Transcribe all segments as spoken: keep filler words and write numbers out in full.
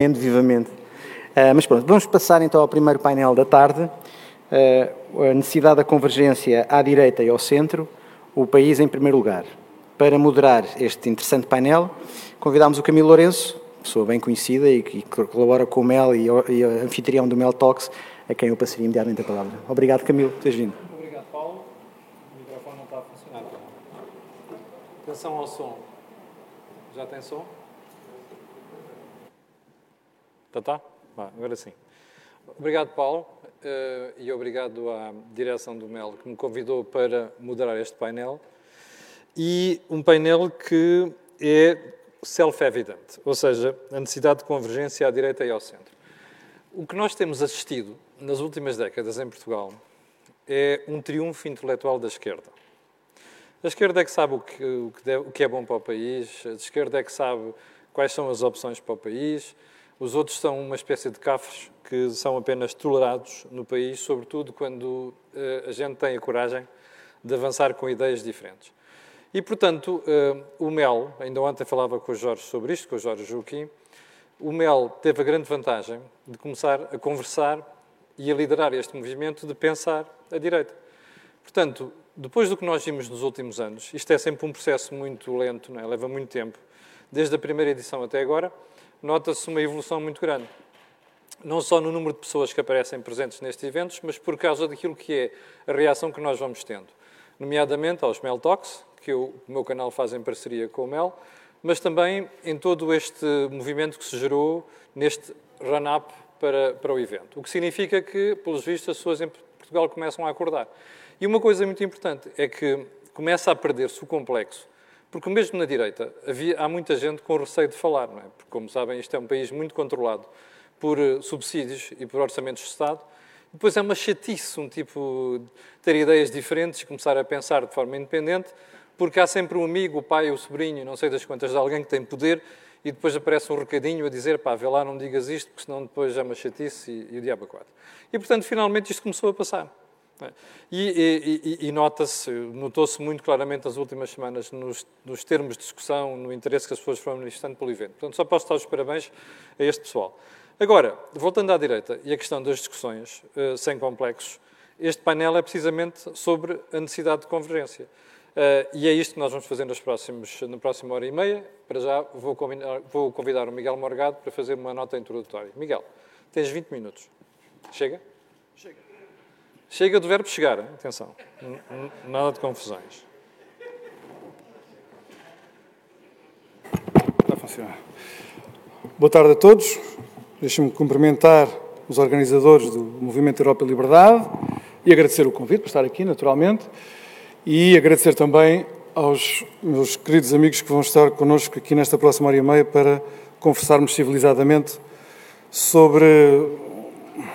Vivamente. Uh, mas pronto, vamos passar então ao primeiro painel da tarde, uh, a necessidade da convergência à direita e ao centro, o país em primeiro lugar. Para moderar este interessante painel, convidámos o Camilo Lourenço, pessoa bem conhecida e que colabora com o Mel e, e anfitrião do Mel Talks, a quem eu passaria imediatamente a palavra. Obrigado, Camilo, por teres vindo. Obrigado, Paulo. O microfone não está a funcionar. Atenção ao som. Já tem som? Tá, tá? Bah, agora sim. Obrigado, Paulo, uh, e obrigado à direção do Mel que me convidou para moderar este painel. E um painel que é self-evident, ou seja, a necessidade de convergência à direita e ao centro. O que nós temos assistido nas últimas décadas em Portugal é um triunfo intelectual da esquerda. A esquerda é que sabe o que, o que, deve, o que é bom para o país, a esquerda é que sabe quais são as opções para o país. Os outros são uma espécie de cafres que são apenas tolerados no país, sobretudo quando uh, a gente tem a coragem de avançar com ideias diferentes. E, portanto, uh, o Mel, ainda ontem falava com o Jorge sobre isto, com o Jorge Juki, o Mel teve a grande vantagem de começar a conversar e a liderar este movimento de pensar a direita. Portanto, depois do que nós vimos nos últimos anos, isto é sempre um processo muito lento, não é? Leva muito tempo, desde a primeira edição até agora, nota-se uma evolução muito grande. Não só no número de pessoas que aparecem presentes nestes eventos, mas por causa daquilo que é a reação que nós vamos tendo. Nomeadamente aos Mel Talks, que eu, o meu canal faz em parceria com o Mel, mas também em todo este movimento que se gerou neste run-up para, para o evento. O que significa que, pelos vistos, as pessoas em Portugal começam a acordar. E uma coisa muito importante é que começa a perder-se o complexo. Porque mesmo na direita havia, há muita gente com receio de falar, não é? Porque, como sabem, isto é um país muito controlado por uh, subsídios e por orçamentos de Estado. Depois é uma chatice um tipo ter ideias diferentes e começar a pensar de forma independente, porque há sempre um amigo, o pai, o sobrinho, não sei das quantas, de alguém que tem poder e depois aparece um recadinho a dizer pá, vê lá, não digas isto, porque senão depois é uma chatice e, e o diabo a quatro. E, portanto, finalmente isto começou a passar. E, e, e nota-se, notou-se muito claramente nas últimas semanas nos, nos termos de discussão, no interesse que as pessoas foram manifestando pelo evento. Portanto, só posso dar os parabéns a este pessoal. Agora, voltando à direita e à questão das discussões uh, sem complexos, este painel é precisamente sobre a necessidade de convergência. Uh, e é isto que nós vamos fazer nos próximos, na próxima hora e meia. Para já vou convidar, vou convidar o Miguel Morgado para fazer uma nota introdutória. Miguel, tens vinte minutos. Chega? Chega. Chega do verbo chegar, hein? Atenção, nada de confusões. Está a funcionar. Boa tarde a todos. Deixem-me cumprimentar os organizadores do Movimento Europa e Liberdade e agradecer o convite por estar aqui, naturalmente, e agradecer também aos meus queridos amigos que vão estar connosco aqui nesta próxima hora e meia para conversarmos civilizadamente sobre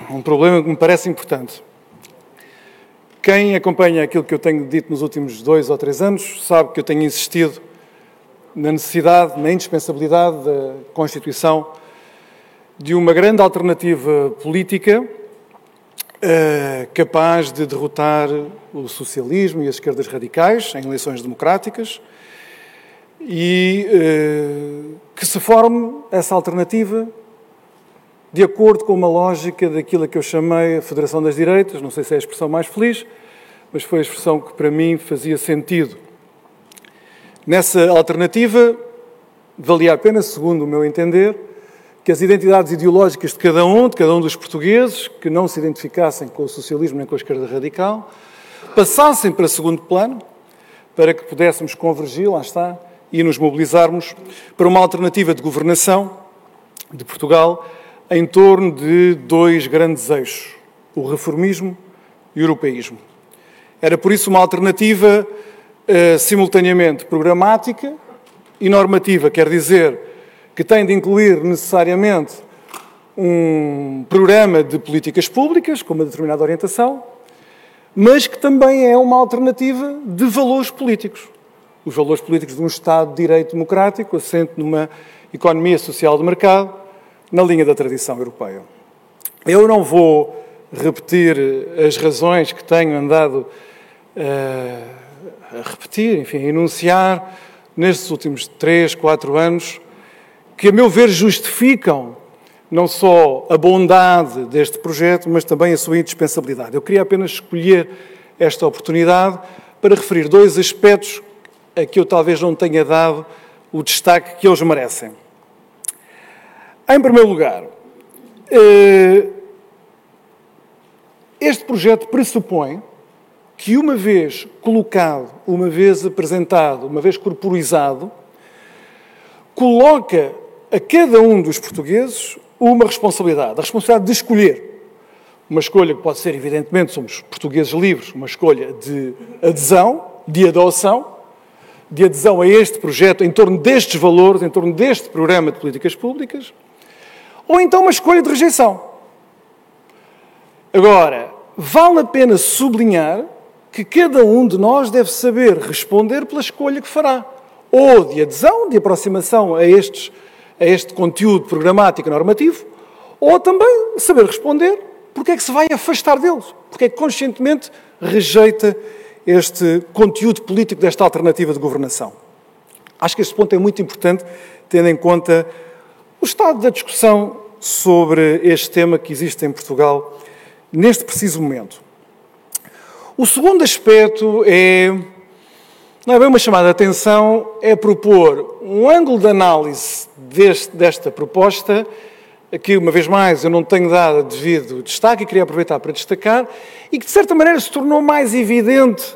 um problema que me parece importante. Quem acompanha aquilo que eu tenho dito nos últimos dois ou três anos sabe que eu tenho insistido na necessidade, na indispensabilidade da constituição de uma grande alternativa política eh, capaz de derrotar o socialismo e as esquerdas radicais em eleições democráticas e eh, que se forme essa alternativa de acordo com uma lógica daquilo que eu chamei a Federação das Direitas, não sei se é a expressão mais feliz, mas foi a expressão que para mim fazia sentido. Nessa alternativa, valia a pena, segundo o meu entender, que as identidades ideológicas de cada um, de cada um dos portugueses, que não se identificassem com o socialismo nem com a esquerda radical, passassem para segundo plano, para que pudéssemos convergir, lá está, e nos mobilizarmos para uma alternativa de governação de Portugal, em torno de dois grandes eixos, o reformismo e o europeísmo. Era, por isso, uma alternativa eh, simultaneamente programática e normativa, quer dizer, que tem de incluir necessariamente um programa de políticas públicas, com uma determinada orientação, mas que também é uma alternativa de valores políticos. Os valores políticos de um Estado de Direito democrático, assente numa economia social de mercado, na linha da tradição europeia. Eu não vou repetir as razões que tenho andado uh, a repetir, enfim, a enunciar nestes últimos três, quatro anos, que, a meu ver, justificam não só a bondade deste projeto, mas também a sua indispensabilidade. Eu queria apenas escolher esta oportunidade para referir dois aspectos a que eu talvez não tenha dado o destaque que eles merecem. Em primeiro lugar, este projeto pressupõe que, uma vez colocado, uma vez apresentado, uma vez corporizado, coloca a cada um dos portugueses uma responsabilidade, a responsabilidade de escolher. Uma escolha que pode ser, evidentemente, somos portugueses livres, uma escolha de adesão, de adoção, de adesão a este projeto, em torno destes valores, em torno deste programa de políticas públicas, ou então uma escolha de rejeição. Agora, vale a pena sublinhar que cada um de nós deve saber responder pela escolha que fará, ou de adesão, de aproximação a, estes, a este conteúdo programático e normativo, ou também saber responder porque é que se vai afastar deles, porque é que conscientemente rejeita este conteúdo político desta alternativa de governação. Acho que este ponto é muito importante, tendo em conta o estado da discussão sobre este tema que existe em Portugal neste preciso momento. O segundo aspecto é, não é bem uma chamada de atenção, é propor um ângulo de análise deste, desta proposta, que, uma vez mais, eu não tenho dado devido destaque e queria aproveitar para destacar, e que, de certa maneira, se tornou mais evidente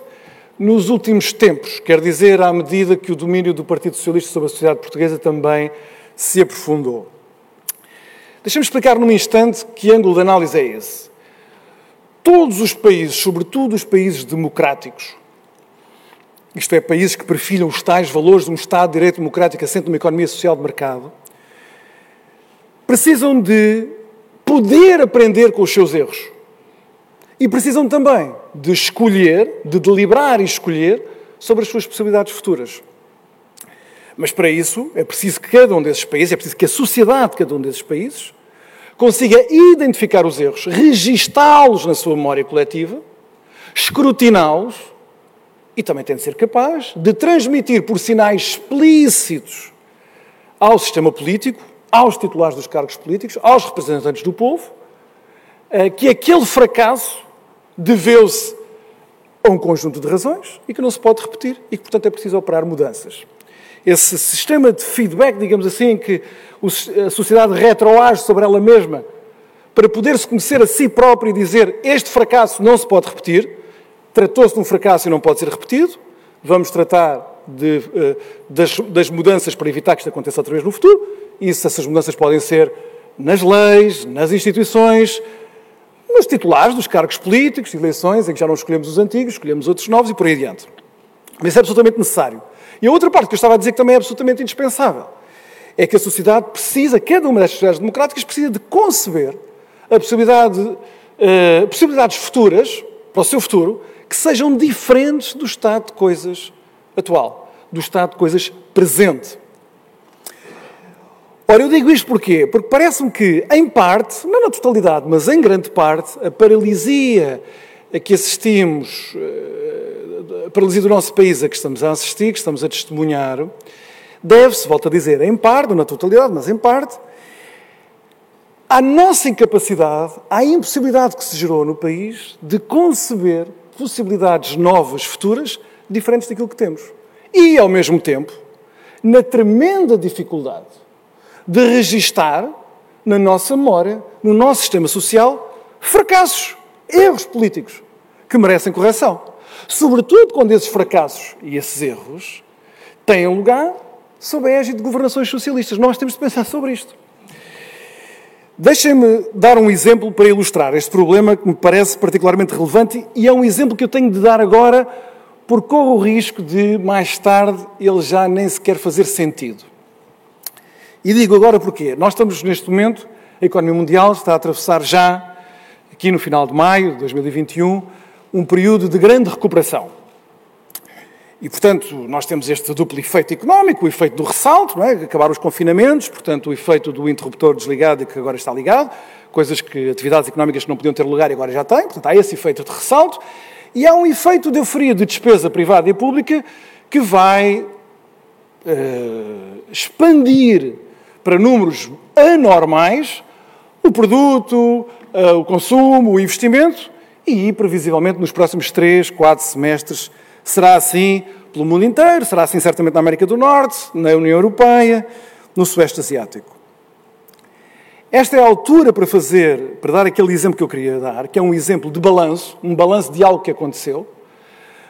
nos últimos tempos, quer dizer, à medida que o domínio do Partido Socialista sobre a sociedade portuguesa também se aprofundou. Deixa-me explicar num instante que ângulo de análise é esse. Todos os países, sobretudo os países democráticos, isto é, países que perfilham os tais valores de um Estado de Direito democrático assente numa economia social de mercado, precisam de poder aprender com os seus erros. E precisam também de escolher, de deliberar e escolher sobre as suas possibilidades futuras. Mas para isso é preciso que cada um desses países, é preciso que a sociedade de cada um desses países consiga identificar os erros, registá-los na sua memória coletiva, escrutiná-los e também tem de ser capaz de transmitir por sinais explícitos ao sistema político, aos titulares dos cargos políticos, aos representantes do povo, que aquele fracasso deveu-se a um conjunto de razões e que não se pode repetir e que, portanto, é preciso operar mudanças. Esse sistema de feedback, digamos assim, em que a sociedade retroage sobre ela mesma para poder-se conhecer a si própria e dizer este fracasso não se pode repetir, tratou-se de um fracasso e não pode ser repetido, vamos tratar de, das, das mudanças para evitar que isto aconteça outra vez no futuro. Isso, essas mudanças podem ser nas leis, nas instituições, nos titulares dos cargos políticos, eleições, em que já não escolhemos os antigos, escolhemos outros novos e por aí adiante. Mas isso é absolutamente necessário. E a outra parte que eu estava a dizer que também é absolutamente indispensável é que a sociedade precisa, cada uma das sociedades democráticas precisa de conceber a possibilidade, eh, possibilidades futuras, para o seu futuro, que sejam diferentes do estado de coisas atual, do estado de coisas presente. Ora, eu digo isto porquê? Porque parece-me que, em parte, não na totalidade, mas em grande parte, a paralisia a que assistimos, a paralisia do nosso país a que estamos a assistir, que estamos a testemunhar, deve-se, volto a dizer, em parte, não na totalidade, mas em parte, à nossa incapacidade, à impossibilidade que se gerou no país de conceber possibilidades novas, futuras, diferentes daquilo que temos. E, ao mesmo tempo, na tremenda dificuldade de registar na nossa memória, no nosso sistema social, fracassos, erros políticos, que merecem correção. Sobretudo quando esses fracassos e esses erros têm lugar sob a égide de governações socialistas. Nós temos de pensar sobre isto. Deixem-me dar um exemplo para ilustrar este problema que me parece particularmente relevante e é um exemplo que eu tenho de dar agora porque corro o risco de, mais tarde, ele já nem sequer fazer sentido. E digo agora porquê. Nós estamos, neste momento, a economia mundial está a atravessar já, aqui no final de maio de dois mil e vinte e um, um período de grande recuperação. E, portanto, nós temos este duplo efeito económico, o efeito do ressalto, não é? Acabar os confinamentos, portanto, o efeito do interruptor desligado e que agora está ligado, coisas que, atividades económicas que não podiam ter lugar e agora já têm, portanto, há esse efeito de ressalto, e há um efeito de euforia de despesa privada e pública que vai uh, expandir para números anormais, o produto, o consumo, o investimento, e previsivelmente nos próximos três, quatro semestres será assim pelo mundo inteiro, será assim certamente na América do Norte, na União Europeia, no Sudeste Asiático. Esta é a altura para fazer, para dar aquele exemplo que eu queria dar, que é um exemplo de balanço, um balanço de algo que aconteceu,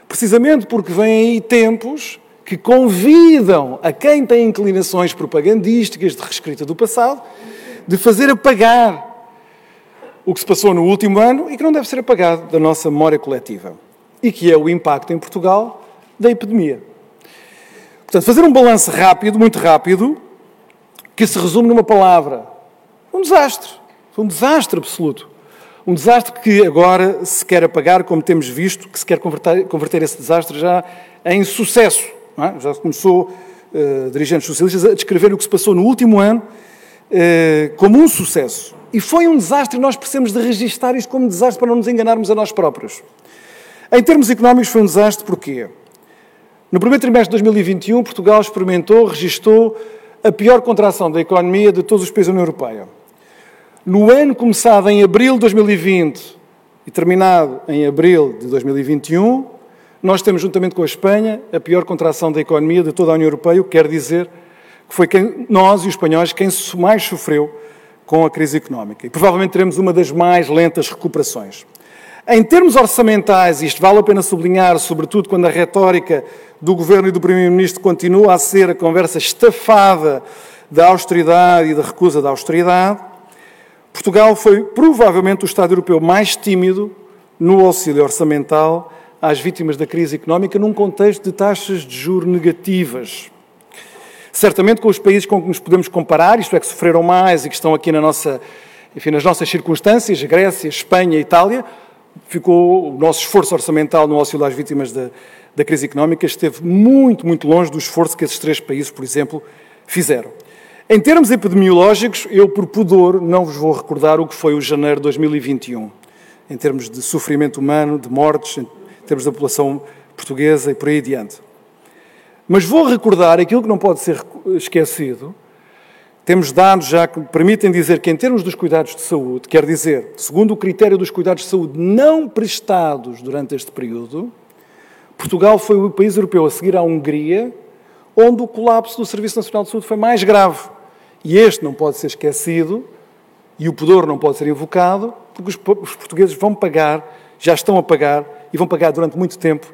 precisamente porque vêm aí tempos que convidam a quem tem inclinações propagandísticas de reescrita do passado, de fazer apagar o que se passou no último ano e que não deve ser apagado da nossa memória coletiva, e que é o impacto em Portugal da epidemia. Portanto, fazer um balanço rápido, muito rápido, que se resume numa palavra. Um desastre. Foi um desastre absoluto. Um desastre que agora se quer apagar, como temos visto, que se quer converter, converter esse desastre já em sucesso. Não é? Já começou uh, dirigentes socialistas a descrever o que se passou no último ano uh, como um sucesso. E foi um desastre e nós precisamos de registar isto como desastre para não nos enganarmos a nós próprios. Em termos económicos foi um desastre porquê? No primeiro trimestre de dois mil e vinte e um, Portugal experimentou, registou a pior contração da economia de todos os países da União Europeia. No ano começado em abril de dois mil e vinte e terminado em abril de dois mil e vinte e um, nós temos, juntamente com a Espanha, a pior contração da economia de toda a União Europeia, o que quer dizer que foi quem, nós e os espanhóis quem mais sofreu com a crise económica. E provavelmente teremos uma das mais lentas recuperações. Em termos orçamentais, isto vale a pena sublinhar, sobretudo quando a retórica do Governo e do Primeiro-Ministro continua a ser a conversa estafada da austeridade e da recusa da austeridade, Portugal foi provavelmente o Estado europeu mais tímido no auxílio orçamental às vítimas da crise económica num contexto de taxas de juros negativas. Certamente com os países com que nos podemos comparar, isto é, que sofreram mais e que estão aqui na nossa, enfim, nas nossas circunstâncias, Grécia, Espanha, Itália, ficou o nosso esforço orçamental no auxílio às vítimas da, da crise económica esteve muito, muito longe do esforço que esses três países, por exemplo, fizeram. Em termos epidemiológicos, eu, por pudor, não vos vou recordar o que foi o janeiro de dois mil e vinte e um, em termos de sofrimento humano, de mortes, em termos da população portuguesa e por aí adiante. Mas vou recordar aquilo que não pode ser esquecido. Temos dados já que permitem dizer que, em termos dos cuidados de saúde, quer dizer, segundo o critério dos cuidados de saúde não prestados durante este período, Portugal foi o país europeu a seguir à Hungria, onde o colapso do Serviço Nacional de Saúde foi mais grave. E este não pode ser esquecido, e o pudor não pode ser invocado, porque os portugueses vão pagar, já estão a pagar, e vão pagar durante muito tempo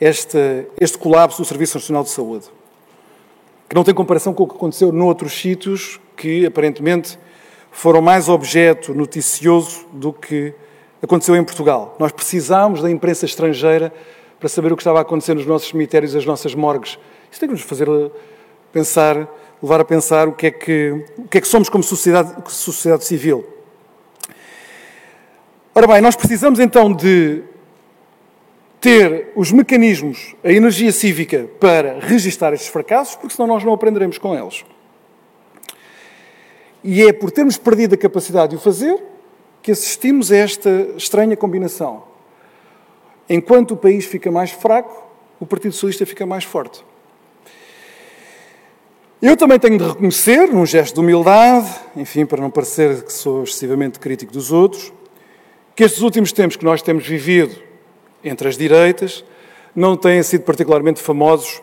este, este colapso do Serviço Nacional de Saúde, que não tem comparação com o que aconteceu noutros sítios que, aparentemente, foram mais objeto noticioso do que aconteceu em Portugal. Nós precisámos da imprensa estrangeira para saber o que estava a acontecer nos nossos cemitérios e nas nossas morgues. Isso tem que nos fazer pensar, levar a pensar o que é que, o que, é que somos como sociedade, sociedade civil. Ora bem, nós precisamos então de ter os mecanismos, a energia cívica para registar estes fracassos, porque senão nós não aprenderemos com eles. E é por termos perdido a capacidade de o fazer que assistimos a esta estranha combinação. Enquanto o país fica mais fraco, o Partido Socialista fica mais forte. Eu também tenho de reconhecer, num gesto de humildade, enfim, para não parecer que sou excessivamente crítico dos outros, que estes últimos tempos que nós temos vivido entre as direitas, não têm sido particularmente famosos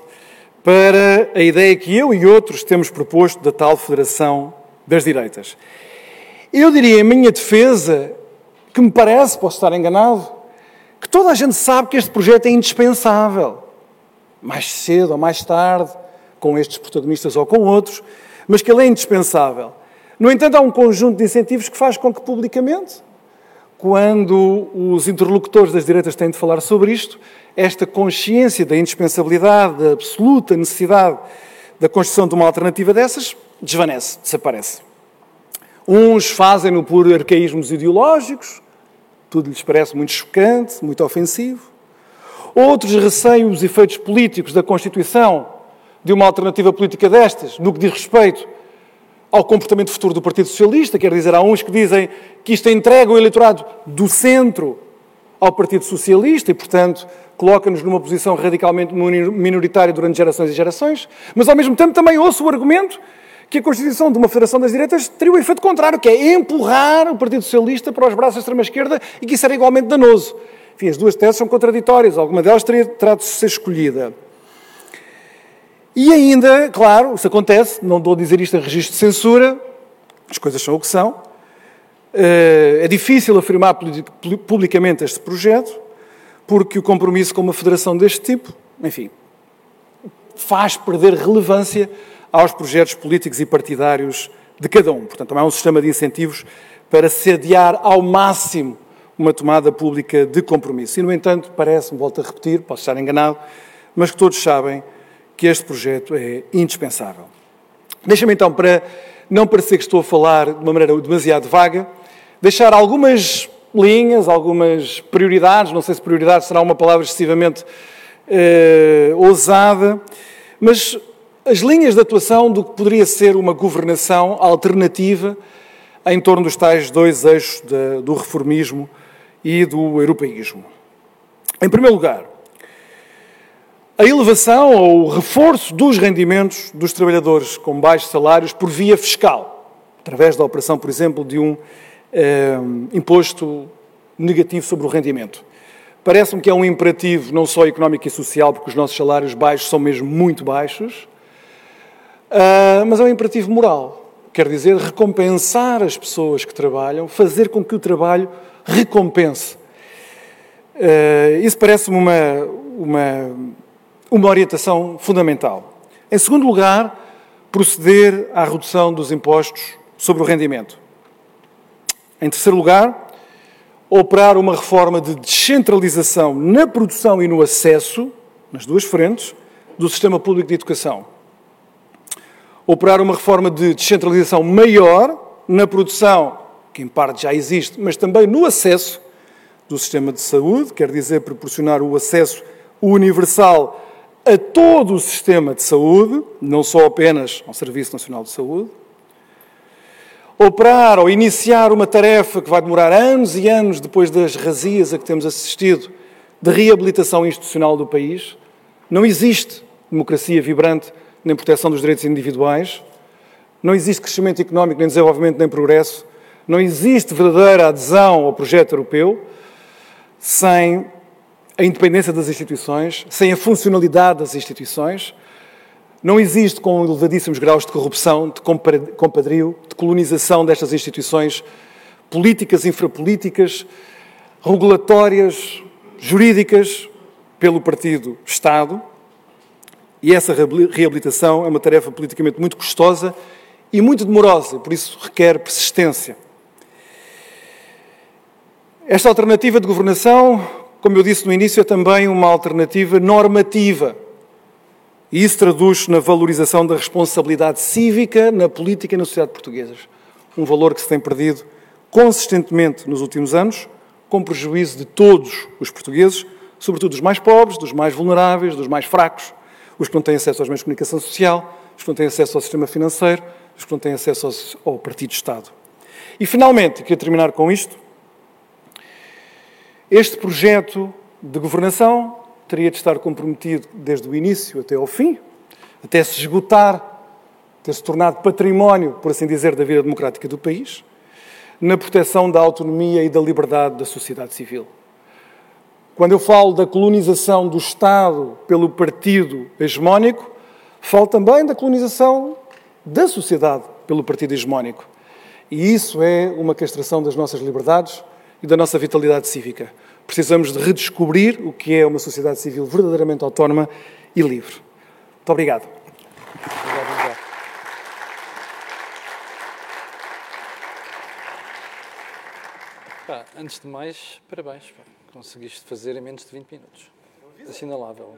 para a ideia que eu e outros temos proposto da tal Federação das Direitas. Eu diria, em minha defesa, que me parece, posso estar enganado, que toda a gente sabe que este projeto é indispensável, mais cedo ou mais tarde, com estes protagonistas ou com outros, mas que ele é indispensável. No entanto, há um conjunto de incentivos que faz com que, publicamente, quando os interlocutores das direitas têm de falar sobre isto, esta consciência da indispensabilidade, da absoluta necessidade da construção de uma alternativa dessas, desvanece, desaparece. Uns fazem-no por arcaísmos ideológicos, tudo lhes parece muito chocante, muito ofensivo. Outros receiam os efeitos políticos da constituição de uma alternativa política destas, no que diz respeito ao comportamento futuro do Partido Socialista, quer dizer, há uns que dizem que isto entrega o eleitorado do centro ao Partido Socialista e, portanto, coloca-nos numa posição radicalmente minoritária durante gerações e gerações, mas, ao mesmo tempo, também ouço o argumento que a constituição de uma Federação das Direitas teria o efeito contrário, que é empurrar o Partido Socialista para os braços da extrema-esquerda e que isso era igualmente danoso. Enfim, as duas teses são contraditórias, alguma delas teria, terá de ser escolhida. E ainda, claro, isso acontece, não dou a dizer isto em registro de censura, as coisas são o que são, é difícil afirmar publicamente este projeto, porque o compromisso com uma federação deste tipo, enfim, faz perder relevância aos projetos políticos e partidários de cada um. Portanto, também é um sistema de incentivos para se adiar ao máximo uma tomada pública de compromisso. E, no entanto, parece-me, volto a repetir, posso estar enganado, mas que todos sabem que este projeto é indispensável. Deixa-me então, para não parecer que estou a falar de uma maneira demasiado vaga, deixar algumas linhas, algumas prioridades, não sei se prioridade será uma palavra excessivamente eh, ousada, mas as linhas de atuação do que poderia ser uma governação alternativa em torno dos tais dois eixos de, do reformismo e do europeísmo. Em primeiro lugar, a elevação ou o reforço dos rendimentos dos trabalhadores com baixos salários por via fiscal, através da operação, por exemplo, de um eh, imposto negativo sobre o rendimento. Parece-me que é um imperativo não só económico e social, porque os nossos salários baixos são mesmo muito baixos, uh, mas é um imperativo moral. Quer dizer, recompensar as pessoas que trabalham, fazer com que o trabalho recompense. Uh, isso parece-me uma... uma uma orientação fundamental. Em segundo lugar, proceder à redução dos impostos sobre o rendimento. Em terceiro lugar, operar uma reforma de descentralização na produção e no acesso, nas duas frentes, do sistema público de educação. Operar uma reforma de descentralização maior na produção, que em parte já existe, mas também no acesso do sistema de saúde, quer dizer, proporcionar o acesso universal a todo o sistema de saúde, não só apenas ao Serviço Nacional de Saúde, operar ou iniciar uma tarefa que vai demorar anos e anos depois das razias a que temos assistido, de reabilitação institucional do país. Não existe democracia vibrante nem proteção dos direitos individuais, não existe crescimento económico, nem desenvolvimento, nem progresso, não existe verdadeira adesão ao projeto europeu sem a independência das instituições, sem a funcionalidade das instituições, não existe com elevadíssimos graus de corrupção, de compadrio, de colonização destas instituições políticas, infrapolíticas, regulatórias, jurídicas, pelo Partido Estado. E essa reabilitação é uma tarefa politicamente muito custosa e muito demorosa, por isso requer persistência. Esta alternativa de governação, como eu disse no início, é também uma alternativa normativa. E isso traduz-se na valorização da responsabilidade cívica na política e na sociedade portuguesas. Um valor que se tem perdido consistentemente nos últimos anos, com prejuízo de todos os portugueses, sobretudo dos mais pobres, dos mais vulneráveis, dos mais fracos, os que não têm acesso aos meios de comunicação social, os que não têm acesso ao sistema financeiro, os que não têm acesso ao Partido de Estado. E, finalmente, e queria terminar com isto, este projeto de governação teria de estar comprometido desde o início até ao fim, até se esgotar, ter-se tornado património, por assim dizer, da vida democrática do país, na proteção da autonomia e da liberdade da sociedade civil. Quando eu falo da colonização do Estado pelo partido hegemónico, falo também da colonização da sociedade pelo partido hegemónico. E isso é uma castração das nossas liberdades e da nossa vitalidade cívica. Precisamos de redescobrir o que é uma sociedade civil verdadeiramente autónoma e livre. Muito obrigado. Pá, antes de mais, parabéns. Pá. Conseguiste fazer em menos de vinte minutos. Assinalável.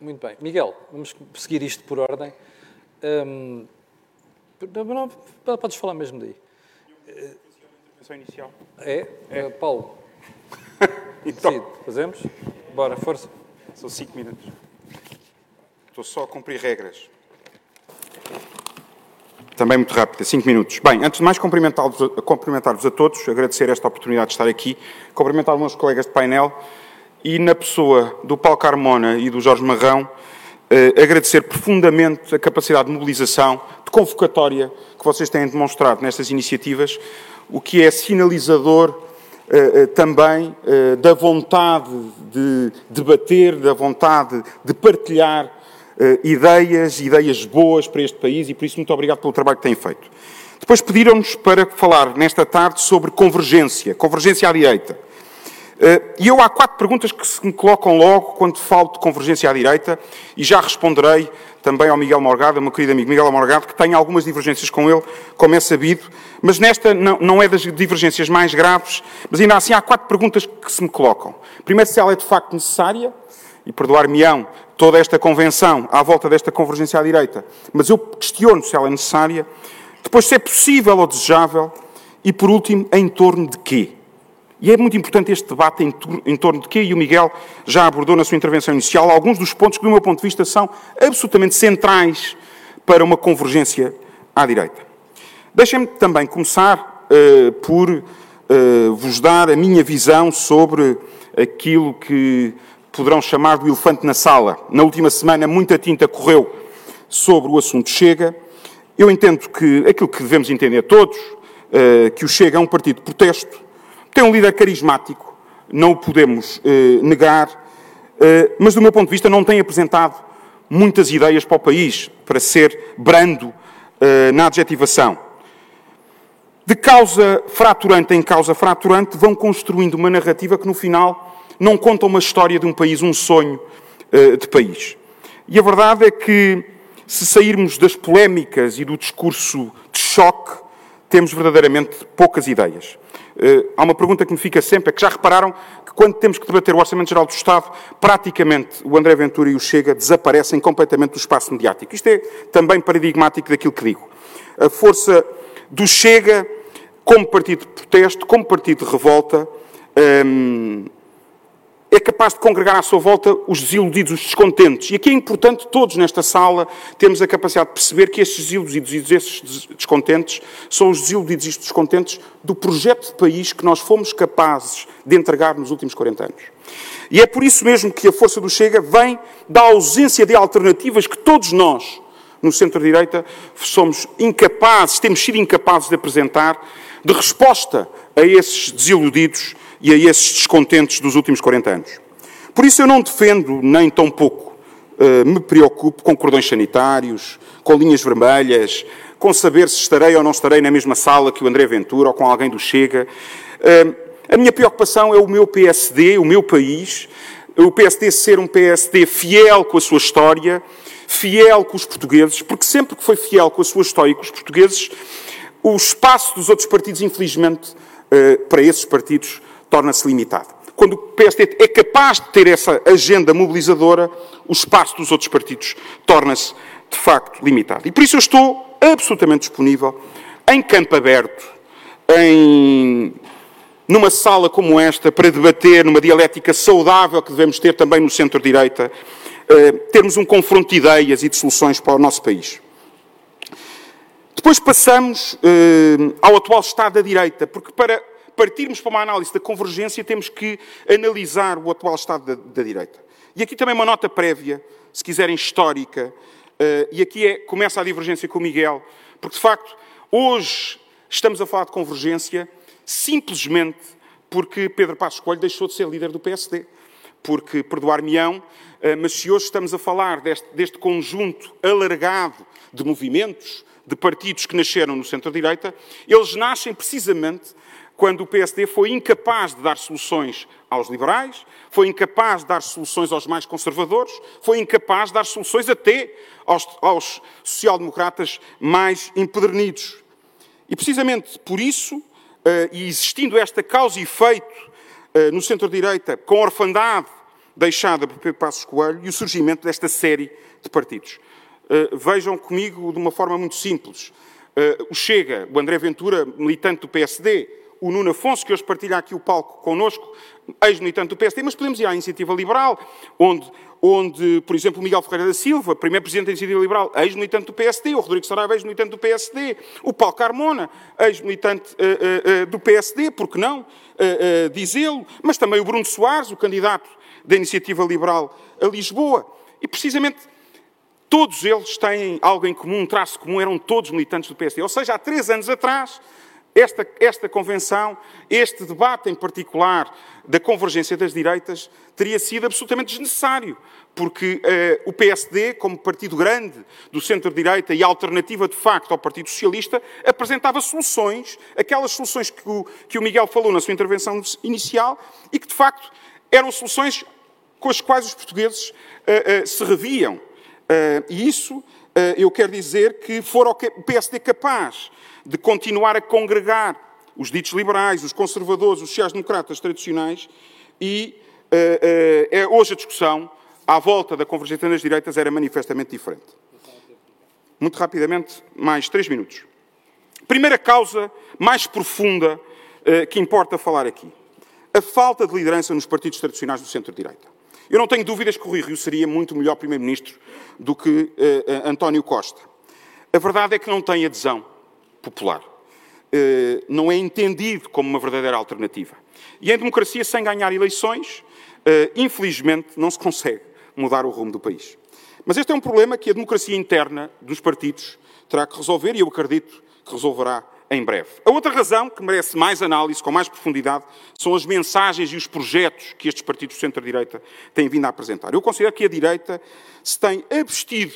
Muito bem. Miguel, vamos seguir isto por ordem. Hum, não, podes falar mesmo daí. Inicial. É? é. Uh, Paulo. Então. Sim, fazemos? Bora, força. São cinco minutos. Estou só a cumprir regras. Também muito rápido, cinco minutos. Bem, antes de mais, cumprimentar-vos, cumprimentar-vos a todos, agradecer esta oportunidade de estar aqui, cumprimentar os meus colegas de painel e, na pessoa do Paulo Carmona e do Jorge Marrão, eh, agradecer profundamente a capacidade de mobilização, de convocatória que vocês têm demonstrado nestas iniciativas, o que é sinalizador Uh, uh, também uh, da vontade de debater, da vontade de partilhar uh, ideias, ideias boas para este país, e por isso muito obrigado pelo trabalho que têm feito. Depois pediram-nos para falar nesta tarde sobre convergência, convergência à direita. Uh, e eu há quatro perguntas que se me colocam logo quando falo de convergência à direita, e já responderei também ao Miguel Morgado, ao meu querido amigo Miguel Morgado, que tem algumas divergências com ele, como é sabido, mas nesta não, não é das divergências mais graves, mas ainda assim há quatro perguntas que se me colocam. Primeiro, se ela é de facto necessária, e perdoar-me-ão toda esta convenção à volta desta convergência à direita, mas eu questiono se ela é necessária. Depois, se é possível ou desejável, e por último, em torno de quê? E é muito importante este debate em, tor- em torno de quê, e o Miguel já abordou na sua intervenção inicial alguns dos pontos que, do meu ponto de vista, são absolutamente centrais para uma convergência à direita. Deixem-me também começar uh, por uh, vos dar a minha visão sobre aquilo que poderão chamar do elefante na sala. Na última semana, muita tinta correu sobre o assunto Chega. Eu entendo que, aquilo que devemos entender todos, uh, que o Chega é um partido de protesto. Tem um líder carismático, não o podemos eh, negar, eh, mas do meu ponto de vista não tem apresentado muitas ideias para o país, para ser brando eh, na adjetivação. De causa fraturante em causa fraturante vão construindo uma narrativa que no final não conta uma história de um país, um sonho eh, de país. E a verdade é que se sairmos das polémicas e do discurso de choque, temos verdadeiramente poucas ideias. Uh, há uma pergunta que me fica sempre, é que já repararam que quando temos que debater o Orçamento Geral do Estado, praticamente o André Ventura e o Chega desaparecem completamente do espaço mediático. Isto é também paradigmático daquilo que digo. A força do Chega, como partido de protesto, como partido de revolta, um, é capaz de congregar à sua volta os desiludidos, os descontentes. E aqui é importante todos nesta sala termos a capacidade de perceber que estes desiludidos e esses descontentes são os desiludidos e os descontentes do projeto de país que nós fomos capazes de entregar nos últimos quarenta anos. E é por isso mesmo que a força do Chega vem da ausência de alternativas que todos nós, no centro-direita, somos incapazes, temos sido incapazes de apresentar, de resposta a esses desiludidos e a esses descontentes dos últimos quarenta anos. Por isso eu não defendo, nem tão pouco, uh, me preocupo com cordões sanitários, com linhas vermelhas, com saber se estarei ou não estarei na mesma sala que o André Ventura ou com alguém do Chega. Uh, a minha preocupação é o meu P S D, o meu país, o P S D ser um P S D fiel com a sua história, fiel com os portugueses, porque sempre que foi fiel com a sua história e com os portugueses, o espaço dos outros partidos, infelizmente, uh, para esses partidos, torna-se limitado. Quando o P S D é capaz de ter essa agenda mobilizadora, o espaço dos outros partidos torna-se, de facto, limitado. E por isso eu estou absolutamente disponível, em campo aberto, em... numa sala como esta, para debater numa dialética saudável que devemos ter também no centro-direita, eh, termos um confronto de ideias e de soluções para o nosso país. Depois passamos eh, ao atual estado da direita, porque para partirmos para uma análise da convergência, temos que analisar o atual estado da, da direita. E aqui também uma nota prévia, se quiserem, histórica, uh, e aqui é, começa a divergência com o Miguel, porque, de facto, hoje estamos a falar de convergência simplesmente porque Pedro Passos Coelho deixou de ser líder do P S D. Porque, perdoar-me-ão, mas se hoje estamos a falar deste, deste conjunto alargado de movimentos, de partidos que nasceram no centro-direita, eles nascem precisamente quando o P S D foi incapaz de dar soluções aos liberais, foi incapaz de dar soluções aos mais conservadores, foi incapaz de dar soluções até aos, aos social-democratas mais empedernidos. E precisamente por isso, e existindo esta causa e efeito no centro-direita, com a orfandade deixada por Pedro Passos Coelho e o surgimento desta série de partidos. Vejam comigo de uma forma muito simples. O Chega, o André Ventura, militante do P S D, o Nuno Afonso, que hoje partilha aqui o palco connosco, ex-militante do P S D, mas podemos ir à Iniciativa Liberal, onde, onde por exemplo, o Miguel Ferreira da Silva, primeiro Presidente da Iniciativa Liberal, ex-militante do P S D, o Rodrigo Sarabé, ex-militante do P S D, o Paulo Carmona, ex-militante uh, uh, uh, do P S D, por que não uh, uh, dizê-lo, mas também o Bruno Soares, o candidato da Iniciativa Liberal a Lisboa. E, precisamente, Todos eles têm algo em comum, um traço comum, eram todos militantes do P S D. Ou seja, há três anos atrás, esta, esta convenção, este debate em particular da convergência das direitas, teria sido absolutamente desnecessário, porque eh, o P S D, como partido grande do centro-direita e alternativa de facto ao Partido Socialista, apresentava soluções, aquelas soluções que o, que o Miguel falou na sua intervenção inicial, e que de facto eram soluções com as quais os portugueses eh, eh, se reviam. Uh, e isso, uh, eu quero dizer que fora o P S D capaz de continuar a congregar os ditos liberais, os conservadores, os sociais-democratas tradicionais, e uh, uh, é, hoje a discussão à volta da convergência das direitas era manifestamente diferente. Muito rapidamente, mais três minutos. Primeira causa mais profunda uh, que importa falar aqui. A falta de liderança nos partidos tradicionais do centro-direita. Eu não tenho dúvidas que o Rui Rio seria muito melhor Primeiro-Ministro do que uh, António Costa. A verdade é que não tem adesão popular. Uh, não é entendido como uma verdadeira alternativa. E em democracia, sem ganhar eleições, uh, infelizmente, não se consegue mudar o rumo do país. Mas este é um problema que a democracia interna dos partidos terá que resolver, e eu acredito que resolverá em breve. A outra razão, que merece mais análise, com mais profundidade, são as mensagens e os projetos que estes partidos de centro-direita têm vindo a apresentar. Eu considero que a direita se tem abstido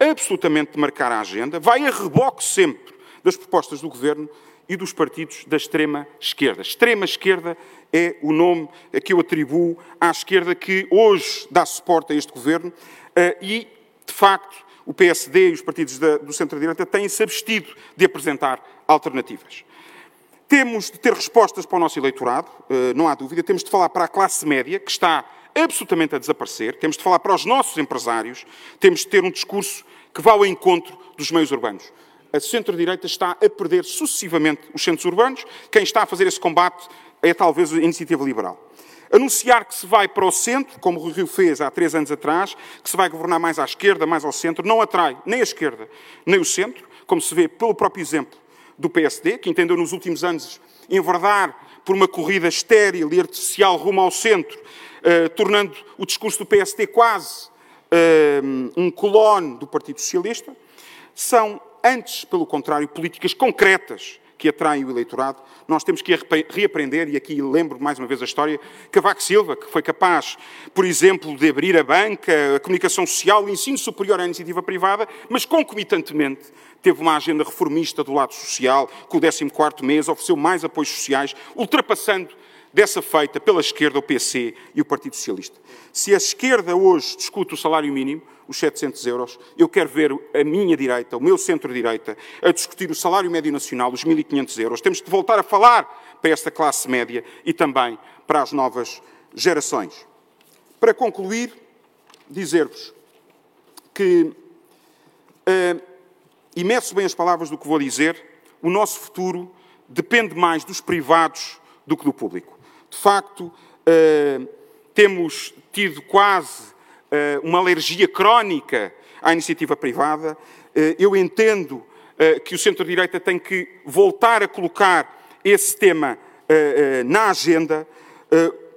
absolutamente de marcar a agenda, vai a reboque sempre das propostas do governo e dos partidos da extrema-esquerda. Extrema-esquerda é o nome que eu atribuo à esquerda que hoje dá suporte a este governo e, de facto, o P S D e os partidos da, do centro-direita têm-se abstido de apresentar alternativas. Temos de ter respostas para o nosso eleitorado, não há dúvida. Temos de falar para a classe média, que está absolutamente a desaparecer. Temos de falar para os nossos empresários. Temos de ter um discurso que vá ao encontro dos meios urbanos. A centro-direita está a perder sucessivamente os centros urbanos. Quem está a fazer esse combate é talvez a Iniciativa Liberal. Anunciar que se vai para o centro, como o Rui Rio fez há três anos atrás, que se vai governar mais à esquerda, mais ao centro, não atrai nem a esquerda, nem o centro, como se vê pelo próprio exemplo do P S D, que entendeu nos últimos anos enverdar por uma corrida estéril e artificial rumo ao centro, eh, tornando o discurso do P S D quase eh, um clone do Partido Socialista. São, antes, pelo contrário, políticas concretas que atraem o eleitorado. Nós temos que reaprender, e aqui lembro mais uma vez a história, Cavaco Silva, que foi capaz, por exemplo, de abrir a banca, a comunicação social, o ensino superior à iniciativa privada, mas concomitantemente teve uma agenda reformista do lado social, com o décimo quarto mês, ofereceu mais apoios sociais, ultrapassando dessa feita pela esquerda o P C e o Partido Socialista. Se a esquerda hoje discute o salário mínimo, os setecentos euros, eu quero ver a minha direita, o meu centro-direita, a discutir o salário médio nacional, os mil e quinhentos euros. Temos de voltar a falar para esta classe média e também para as novas gerações. Para concluir, dizer-vos que, uh, e meço bem as palavras do que vou dizer, o nosso futuro depende mais dos privados do que do público. De facto, uh, temos tido quase uma alergia crónica à iniciativa privada. Eu entendo que o centro-direita tem que voltar a colocar esse tema na agenda.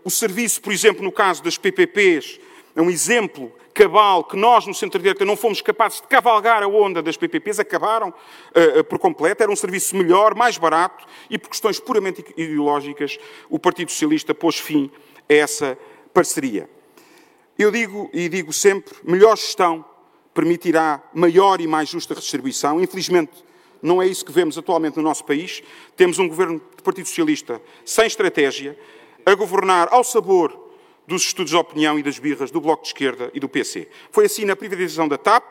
O serviço, por exemplo, no caso das P P Ps, é um exemplo cabal que nós, no centro-direita, não fomos capazes de cavalgar a onda das P P Ps, acabaram por completo. Era um serviço melhor, mais barato, e por questões puramente ideológicas, o Partido Socialista pôs fim a essa parceria. Eu digo, e digo sempre, melhor gestão permitirá maior e mais justa redistribuição. Infelizmente, não é isso que vemos atualmente no nosso país. Temos um governo do Partido Socialista sem estratégia, a governar ao sabor dos estudos de opinião e das birras do Bloco de Esquerda e do P C. Foi assim na privatização da TAP,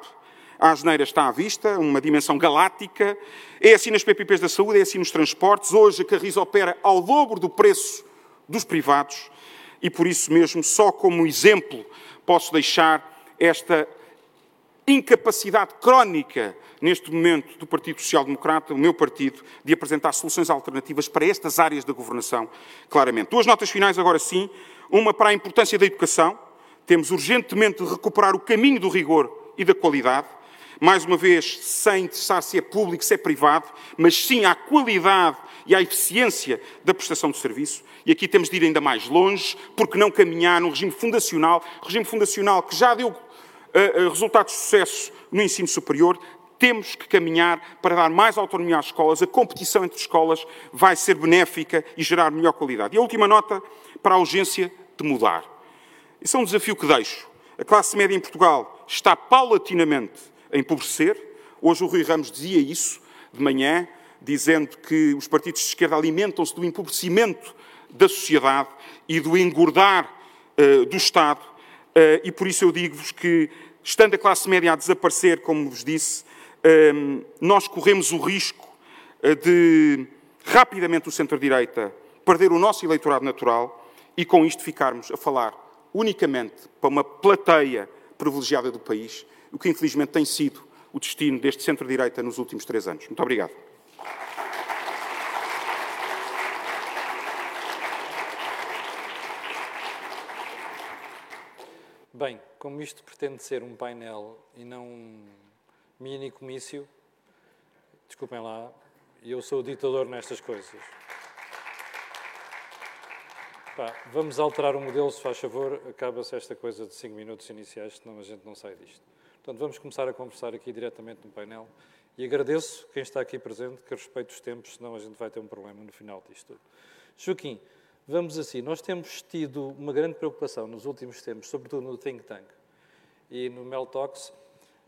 a asneira está à vista, uma dimensão galáctica. É assim nas P P Ps da saúde, é assim nos transportes. Hoje a Carris opera ao dobro do preço dos privados. E por isso mesmo, só como exemplo, posso deixar esta incapacidade crónica, neste momento, do Partido Social Democrata, o meu partido, de apresentar soluções alternativas para estas áreas da governação, claramente. Duas notas finais, agora sim. Uma para a importância da educação. Temos urgentemente de recuperar o caminho do rigor e da qualidade. Mais uma vez, sem interessar se é público, se é privado, mas sim à qualidade e à eficiência da prestação de serviço. E aqui temos de ir ainda mais longe, porque não caminhar num regime fundacional, regime fundacional que já deu uh, uh, resultados de sucesso no ensino superior, temos que caminhar para dar mais autonomia às escolas. A competição entre escolas vai ser benéfica e gerar melhor qualidade. E a última nota para a urgência de mudar. Esse é um desafio que deixo. A classe média em Portugal está paulatinamente a empobrecer. Hoje o Rui Ramos dizia isso de manhã, dizendo que os partidos de esquerda alimentam-se do empobrecimento da sociedade e do engordar uh, do Estado. Uh, e por isso eu digo-vos que, estando a classe média a desaparecer, como vos disse, um, nós corremos o risco de, rapidamente, o centro-direita perder o nosso eleitorado natural e, com isto, ficarmos a falar unicamente para uma plateia privilegiada do país, o que, infelizmente, tem sido o destino deste centro-direita nos últimos três anos. Muito obrigado. Bem, como isto pretende ser um painel e não um mini comício, desculpem lá, eu sou o ditador nestas coisas. Pá, vamos alterar o modelo, se faz favor, acaba-se esta coisa de cinco minutos iniciais, senão a gente não sai disto. Portanto, vamos começar a conversar aqui diretamente no painel e agradeço quem está aqui presente, que respeite os tempos, senão a gente vai ter um problema no final disto tudo. Joaquim, vamos assim, nós temos tido uma grande preocupação nos últimos tempos, sobretudo no Think Tank e no Mel Talks,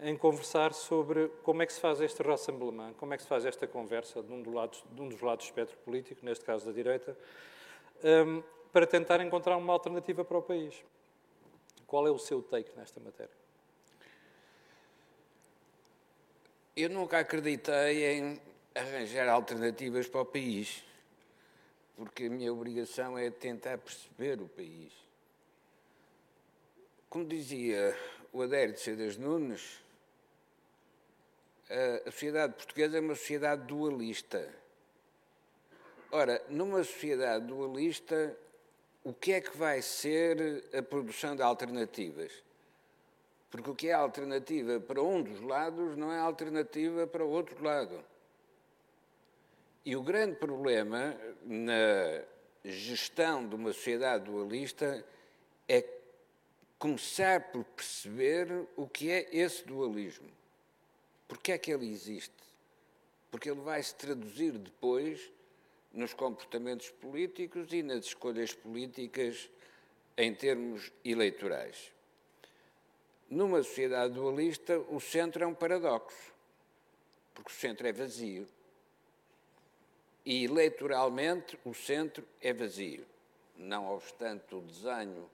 em conversar sobre como é que se faz este rassemblement, como é que se faz esta conversa de um, do lado, de um dos lados do espectro político, neste caso da direita, um, para tentar encontrar uma alternativa para o país. Qual é o seu take nesta matéria? Eu nunca acreditei em arranjar alternativas para o país, porque a minha obrigação é tentar perceber o país. Como dizia o Adélio de Cedas Nunes, a sociedade portuguesa é uma sociedade dualista. Ora, numa sociedade dualista, o que é que vai ser a produção de alternativas? Porque o que é alternativa para um dos lados não é alternativa para o outro lado. E o grande problema na gestão de uma sociedade dualista é começar por perceber o que é esse dualismo. Porque é que ele existe? Porque ele vai se traduzir depois nos comportamentos políticos e nas escolhas políticas em termos eleitorais. Numa sociedade dualista, o centro é um paradoxo, porque o centro é vazio. E, eleitoralmente, o centro é vazio. Não obstante o desenho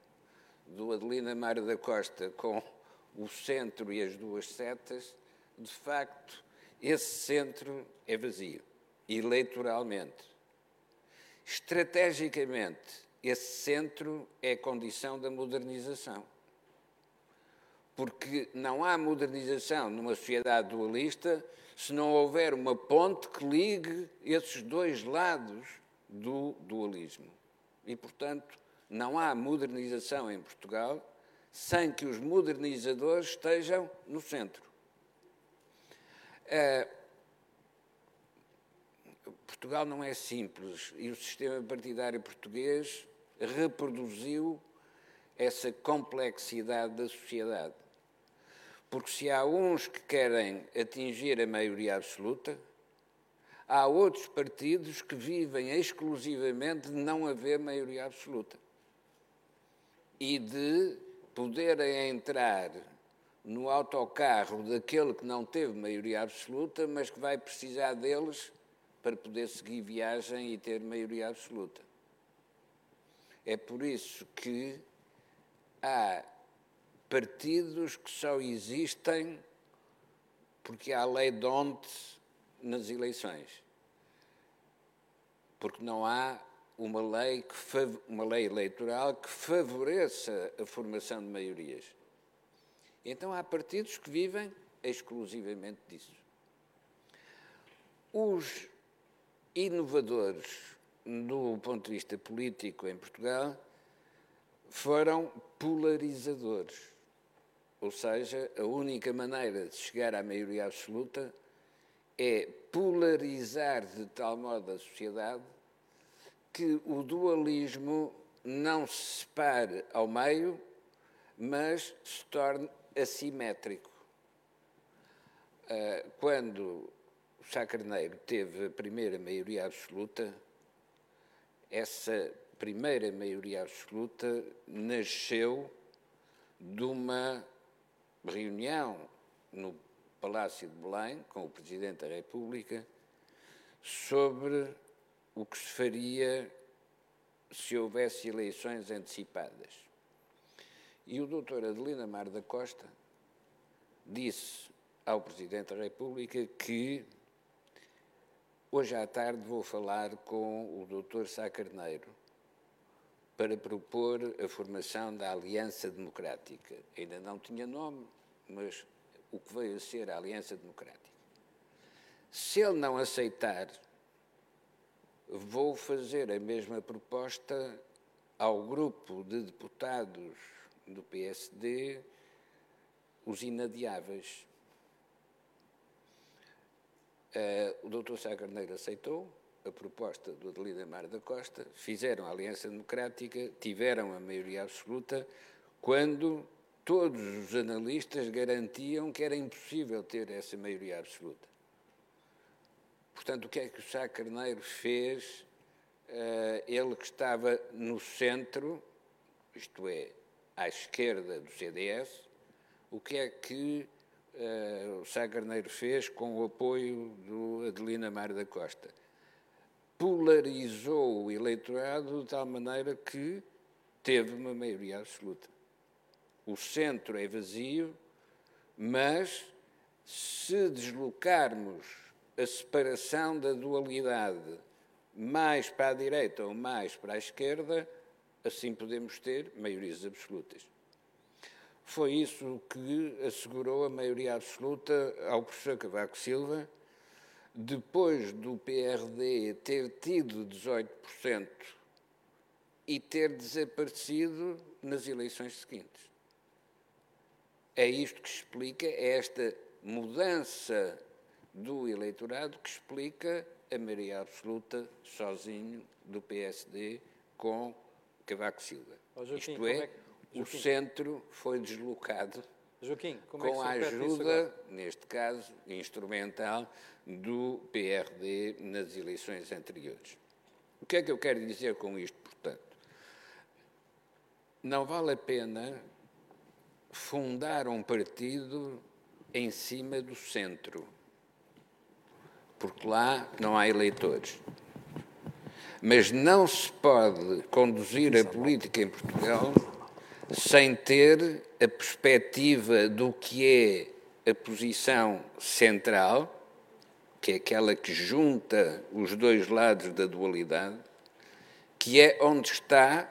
do Adelino Amaro da Costa com o centro e as duas setas, de facto, esse centro é vazio, eleitoralmente. Estrategicamente, esse centro é a condição da modernização. Porque não há modernização numa sociedade dualista se não houver uma ponte que ligue esses dois lados do dualismo. E, portanto, não há modernização em Portugal sem que os modernizadores estejam no centro. Uh, Portugal não é simples e o sistema partidário português reproduziu essa complexidade da sociedade. Porque se há uns que querem atingir a maioria absoluta, há outros partidos que vivem exclusivamente de não haver maioria absoluta e de poderem entrar no autocarro daquele que não teve maioria absoluta, mas que vai precisar deles para poder seguir viagem e ter maioria absoluta. É por isso que há partidos que só existem porque há lei de ontem nas eleições. Porque não há uma lei, que, uma lei eleitoral que favoreça a formação de maiorias. Então há partidos que vivem exclusivamente disso. Os inovadores, do ponto de vista político em Portugal, foram polarizadores. Ou seja, a única maneira de chegar à maioria absoluta é polarizar de tal modo a sociedade que o dualismo não se separe ao meio, mas se torne assimétrico. Uh, quando Sá Carneiro teve a primeira maioria absoluta, essa primeira maioria absoluta nasceu de uma reunião no Palácio de Belém com o Presidente da República sobre o que se faria se houvesse eleições antecipadas. E o doutor Adelino Amaro da Costa disse ao Presidente da República que hoje à tarde vou falar com o doutor Sá Carneiro para propor a formação da Aliança Democrática. Ainda não tinha nome, mas o que veio a ser a Aliança Democrática. Se ele não aceitar, vou fazer a mesma proposta ao grupo de deputados do P S D, os inadiáveis. Uh, o doutor Sá Carneiro aceitou a proposta do Adelino Amaro da Costa, fizeram a Aliança Democrática, tiveram a maioria absoluta, quando todos os analistas garantiam que era impossível ter essa maioria absoluta. Portanto, o que é que o Sá Carneiro fez? Uh, ele que estava no centro, isto é, à esquerda do C D S, o que é que Uh, o Sá Carneiro fez com o apoio do Adelino Amaro da Costa? Polarizou o eleitorado de tal maneira que teve uma maioria absoluta. O centro é vazio, mas se deslocarmos a separação da dualidade mais para a direita ou mais para a esquerda, assim podemos ter maiorias absolutas. Foi isso que assegurou a maioria absoluta ao professor Cavaco Silva, depois do P R D ter tido dezoito por cento e ter desaparecido nas eleições seguintes. É isto que explica, é esta mudança do eleitorado que explica a maioria absoluta sozinho do P S D com Cavaco Silva. Oh, Joaquim, isto é... O Joaquim. Centro foi deslocado, Joaquim, como é que com a ajuda, neste caso, instrumental, do P R D nas eleições anteriores. O que é que eu quero dizer com isto, portanto? Não vale a pena fundar um partido em cima do centro, porque lá não há eleitores. Mas não se pode conduzir a política em Portugal sem ter a perspectiva do que é a posição central, que é aquela que junta os dois lados da dualidade, que é onde está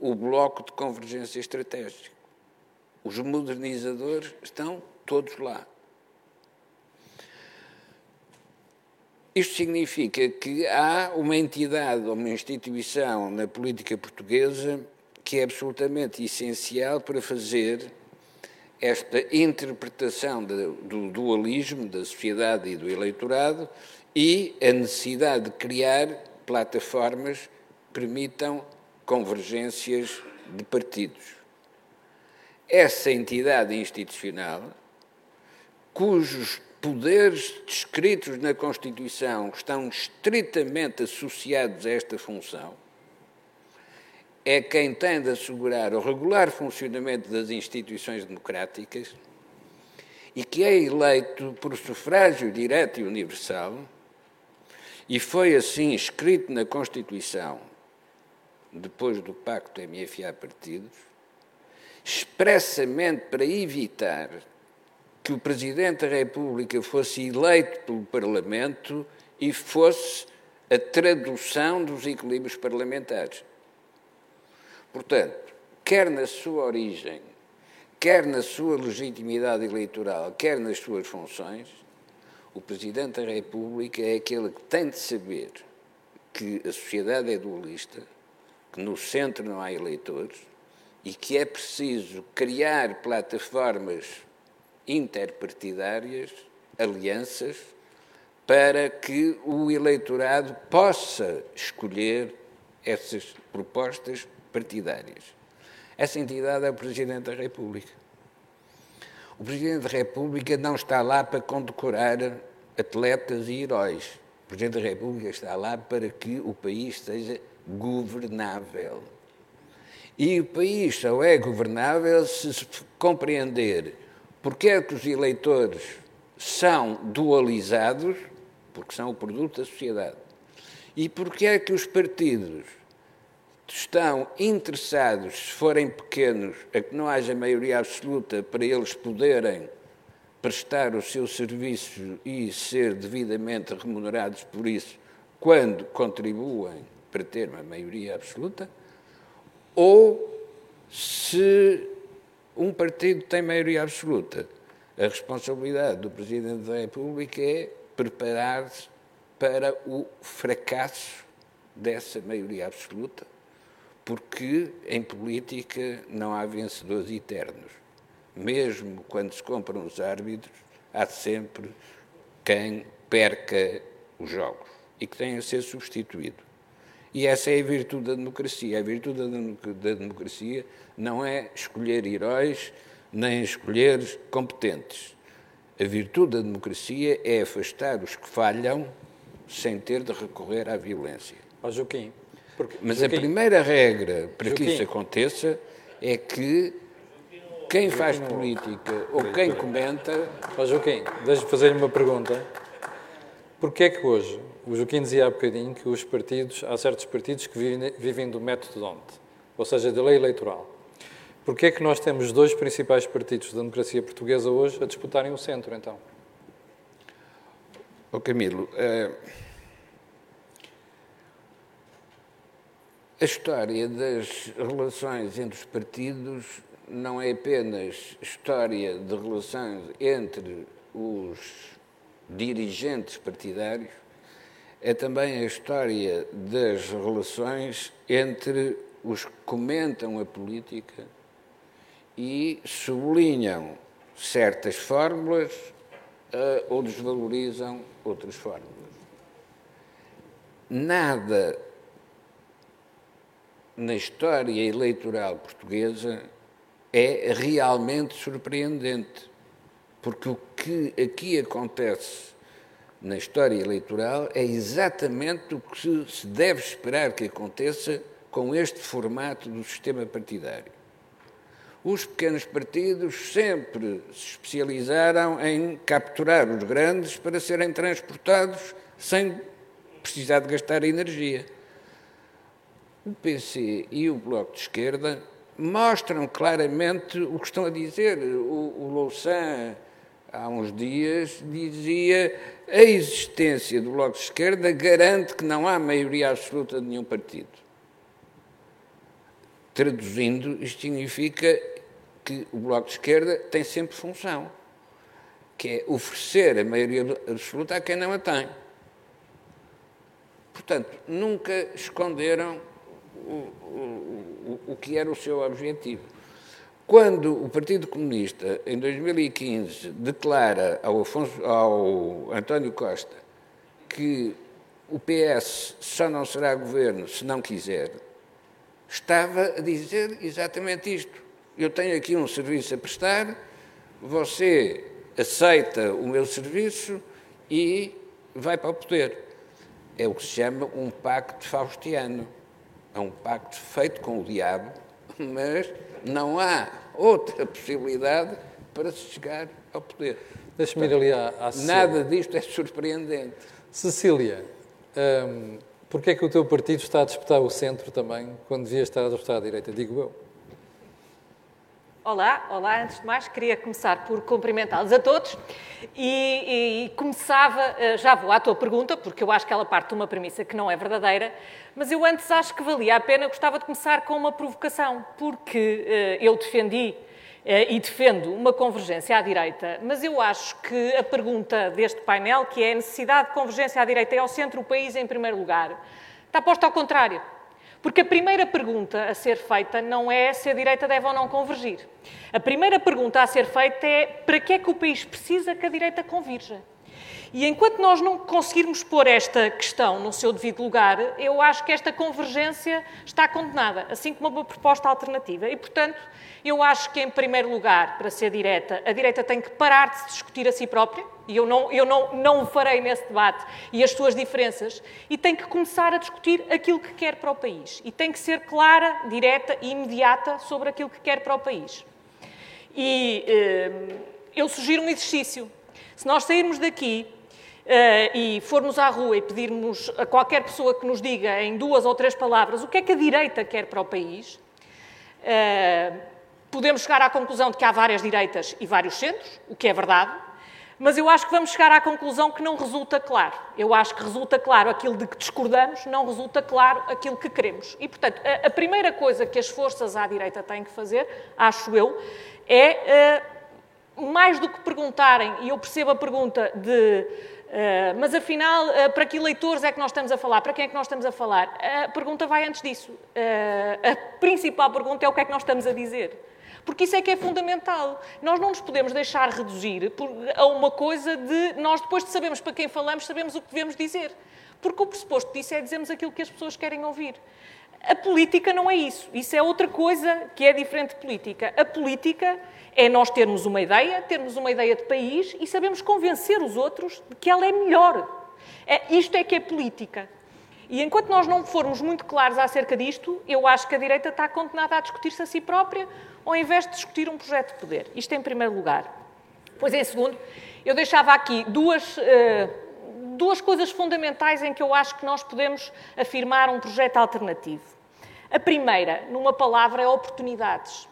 o bloco de convergência estratégica. Os modernizadores estão todos lá. Isto significa que há uma entidade ou uma instituição na política portuguesa que é absolutamente essencial para fazer esta interpretação de, do dualismo da sociedade e do eleitorado e a necessidade de criar plataformas que permitam convergências de partidos. Essa entidade institucional, cujos poderes descritos na Constituição estão estritamente associados a esta função, é quem tem de assegurar o regular funcionamento das instituições democráticas e que é eleito por sufrágio direto e universal, e foi assim escrito na Constituição, depois do Pacto M F A-Partidos, expressamente para evitar que o Presidente da República fosse eleito pelo Parlamento e fosse a tradução dos equilíbrios parlamentares. Portanto, quer na sua origem, quer na sua legitimidade eleitoral, quer nas suas funções, o Presidente da República é aquele que tem de saber que a sociedade é dualista, que no centro não há eleitores e que é preciso criar plataformas interpartidárias, alianças, para que o eleitorado possa escolher essas propostas partidárias. Essa entidade é o Presidente da República. O Presidente da República não está lá para condecorar atletas e heróis. O Presidente da República está lá para que o país seja governável. E o país só é governável se compreender porque é que os eleitores são dualizados, porque são o produto da sociedade, e porque é que os partidos estão interessados, se forem pequenos, a que não haja maioria absoluta para eles poderem prestar o seu serviço e ser devidamente remunerados por isso quando contribuem para ter uma maioria absoluta, ou se um partido tem maioria absoluta. A responsabilidade do Presidente da República é preparar-se para o fracasso dessa maioria absoluta, porque em política não há vencedores eternos. Mesmo quando se compram os árbitros, há sempre quem perca os jogos e que tenha a ser substituído. E essa é a virtude da democracia. A virtude da democracia não é escolher heróis nem escolher competentes. A virtude da democracia é afastar os que falham sem ter de recorrer à violência. Ó Joaquim, Porque, Mas Joaquim, a primeira regra para Joaquim. que isso aconteça é que quem faz política ou quem comenta... Ó Joaquim, deixa-me fazer-lhe uma pergunta. Porquê é que hoje, o Joaquim dizia há bocadinho que os partidos, há certos partidos que vivem, vivem do método D O N T, ou seja, da lei eleitoral. Porquê é que nós temos dois principais partidos da democracia portuguesa hoje a disputarem o centro, então? Ó Camilo... Uh... A história das relações entre os partidos não é apenas história de relações entre os dirigentes partidários, é também a história das relações entre os que comentam a política e sublinham certas fórmulas ou desvalorizam outras fórmulas. Nada na história eleitoral portuguesa é realmente surpreendente, porque o que aqui acontece na história eleitoral é exatamente o que se deve esperar que aconteça com este formato do sistema partidário. Os pequenos partidos sempre se especializaram em capturar os grandes para serem transportados sem precisar de gastar energia. O P C e o Bloco de Esquerda mostram claramente o que estão a dizer. O, o Louçã, há uns dias, dizia a existência do Bloco de Esquerda garante que não há maioria absoluta de nenhum partido. Traduzindo, isto significa que o Bloco de Esquerda tem sempre função, que é oferecer a maioria absoluta a quem não a tem. Portanto, nunca esconderam O, o, o que era o seu objetivo. Quando o Partido Comunista, em dois mil e quinze, declara ao, Afonso, ao António Costa que o P S só não será governo se não quiser, estava a dizer exatamente isto. Eu tenho aqui um serviço a prestar, você aceita o meu serviço e vai para o poder. É o que se chama um pacto faustiano. É um pacto feito com o diabo, mas não há outra possibilidade para se chegar ao poder. Deixa-me ir ali à, à Cecília. Nada disto é surpreendente. Cecília, hum, porquê é que o teu partido está a disputar o centro também, quando devia estar a disputar a direita? Digo eu. Olá, olá. Antes de mais, queria começar por cumprimentá-los a todos e, e começava, já vou à tua pergunta, porque eu acho que ela parte de uma premissa que não é verdadeira, mas eu antes acho que valia a pena, gostava de começar com uma provocação, porque uh, eu defendi uh, e defendo uma convergência à direita, mas eu acho que a pergunta deste painel, que é a necessidade de convergência à direita e ao centro do país em primeiro lugar, está posta ao contrário. Porque a primeira pergunta a ser feita não é se a direita deve ou não convergir. A primeira pergunta a ser feita é para que é que o país precisa que a direita convirja. E enquanto nós não conseguirmos pôr esta questão no seu devido lugar, eu acho que esta convergência está condenada, assim como uma proposta alternativa. E, portanto, eu acho que, em primeiro lugar, para ser direta, a direita tem que parar de se discutir a si própria, e eu não, eu não, não o farei nesse debate, e as suas diferenças, e tem que começar a discutir aquilo que quer para o país. E tem que ser clara, direta e imediata sobre aquilo que quer para o país. E eh, eu sugiro um exercício. Se nós sairmos daqui uh, e formos à rua e pedirmos a qualquer pessoa que nos diga em duas ou três palavras o que é que a direita quer para o país, uh, podemos chegar à conclusão de que há várias direitas e vários centros, o que é verdade, mas eu acho que vamos chegar à conclusão que não resulta claro. Eu acho que resulta claro aquilo de que discordamos, não resulta claro aquilo que queremos. E, portanto, a, a primeira coisa que as forças à direita têm que fazer, acho eu, é... Uh, mais do que perguntarem, e eu percebo a pergunta de uh, mas afinal, uh, para que eleitores é que nós estamos a falar? Para quem é que nós estamos a falar? A pergunta vai antes disso. Uh, a principal pergunta é o que é que nós estamos a dizer. Porque isso é que é fundamental. Nós não nos podemos deixar reduzir por, a uma coisa de nós depois de sabermos para quem falamos, sabemos o que devemos dizer. Porque o pressuposto disso é dizermos aquilo que as pessoas querem ouvir. A política não é isso. Isso é outra coisa que é diferente de política. A política é nós termos uma ideia, termos uma ideia de país e sabermos convencer os outros de que ela é melhor. É, isto é que é política. E enquanto nós não formos muito claros acerca disto, eu acho que a direita está condenada a discutir-se a si própria, ao invés de discutir um projeto de poder. Isto em primeiro lugar. Pois é, em segundo, eu deixava aqui duas... Uh, Duas coisas fundamentais em que eu acho que nós podemos afirmar um projeto alternativo. A primeira, numa palavra, é oportunidades.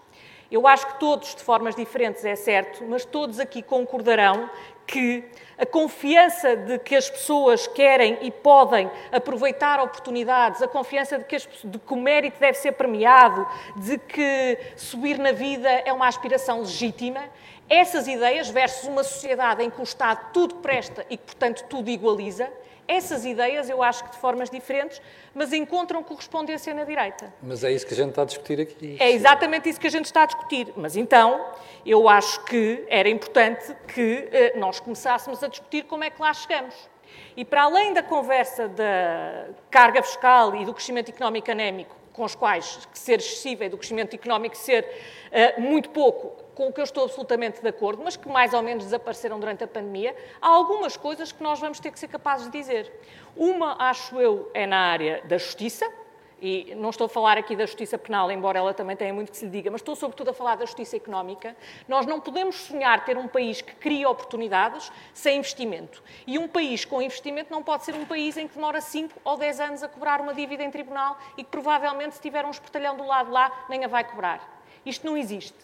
Eu acho que todos, de formas diferentes, é certo, mas todos aqui concordarão que a confiança de que as pessoas querem e podem aproveitar oportunidades, a confiança de que, as, de que o mérito deve ser premiado, de que subir na vida é uma aspiração legítima, essas ideias versus uma sociedade em que o Estado tudo presta e que, portanto, tudo igualiza, essas ideias, eu acho que de formas diferentes, mas encontram correspondência na direita. Mas é isso que a gente está a discutir aqui. É exatamente isso que a gente está a discutir. Mas então, eu acho que era importante que eh, nós começássemos a discutir como é que lá chegamos. E para além da conversa da carga fiscal e do crescimento económico anémico, com os quais ser excessivo e do crescimento económico ser uh, muito pouco, com o que eu estou absolutamente de acordo, mas que mais ou menos desapareceram durante a pandemia, há algumas coisas que nós vamos ter que ser capazes de dizer. Uma, acho eu, é na área da justiça, e não estou a falar aqui da justiça penal, embora ela também tenha muito que se lhe diga, mas estou sobretudo a falar da justiça económica. Nós não podemos sonhar ter um país que cria oportunidades sem investimento. E um país com investimento não pode ser um país em que demora cinco ou dez anos a cobrar uma dívida em tribunal e que provavelmente, se tiver um espertalhão do lado lá, nem a vai cobrar. Isto não existe.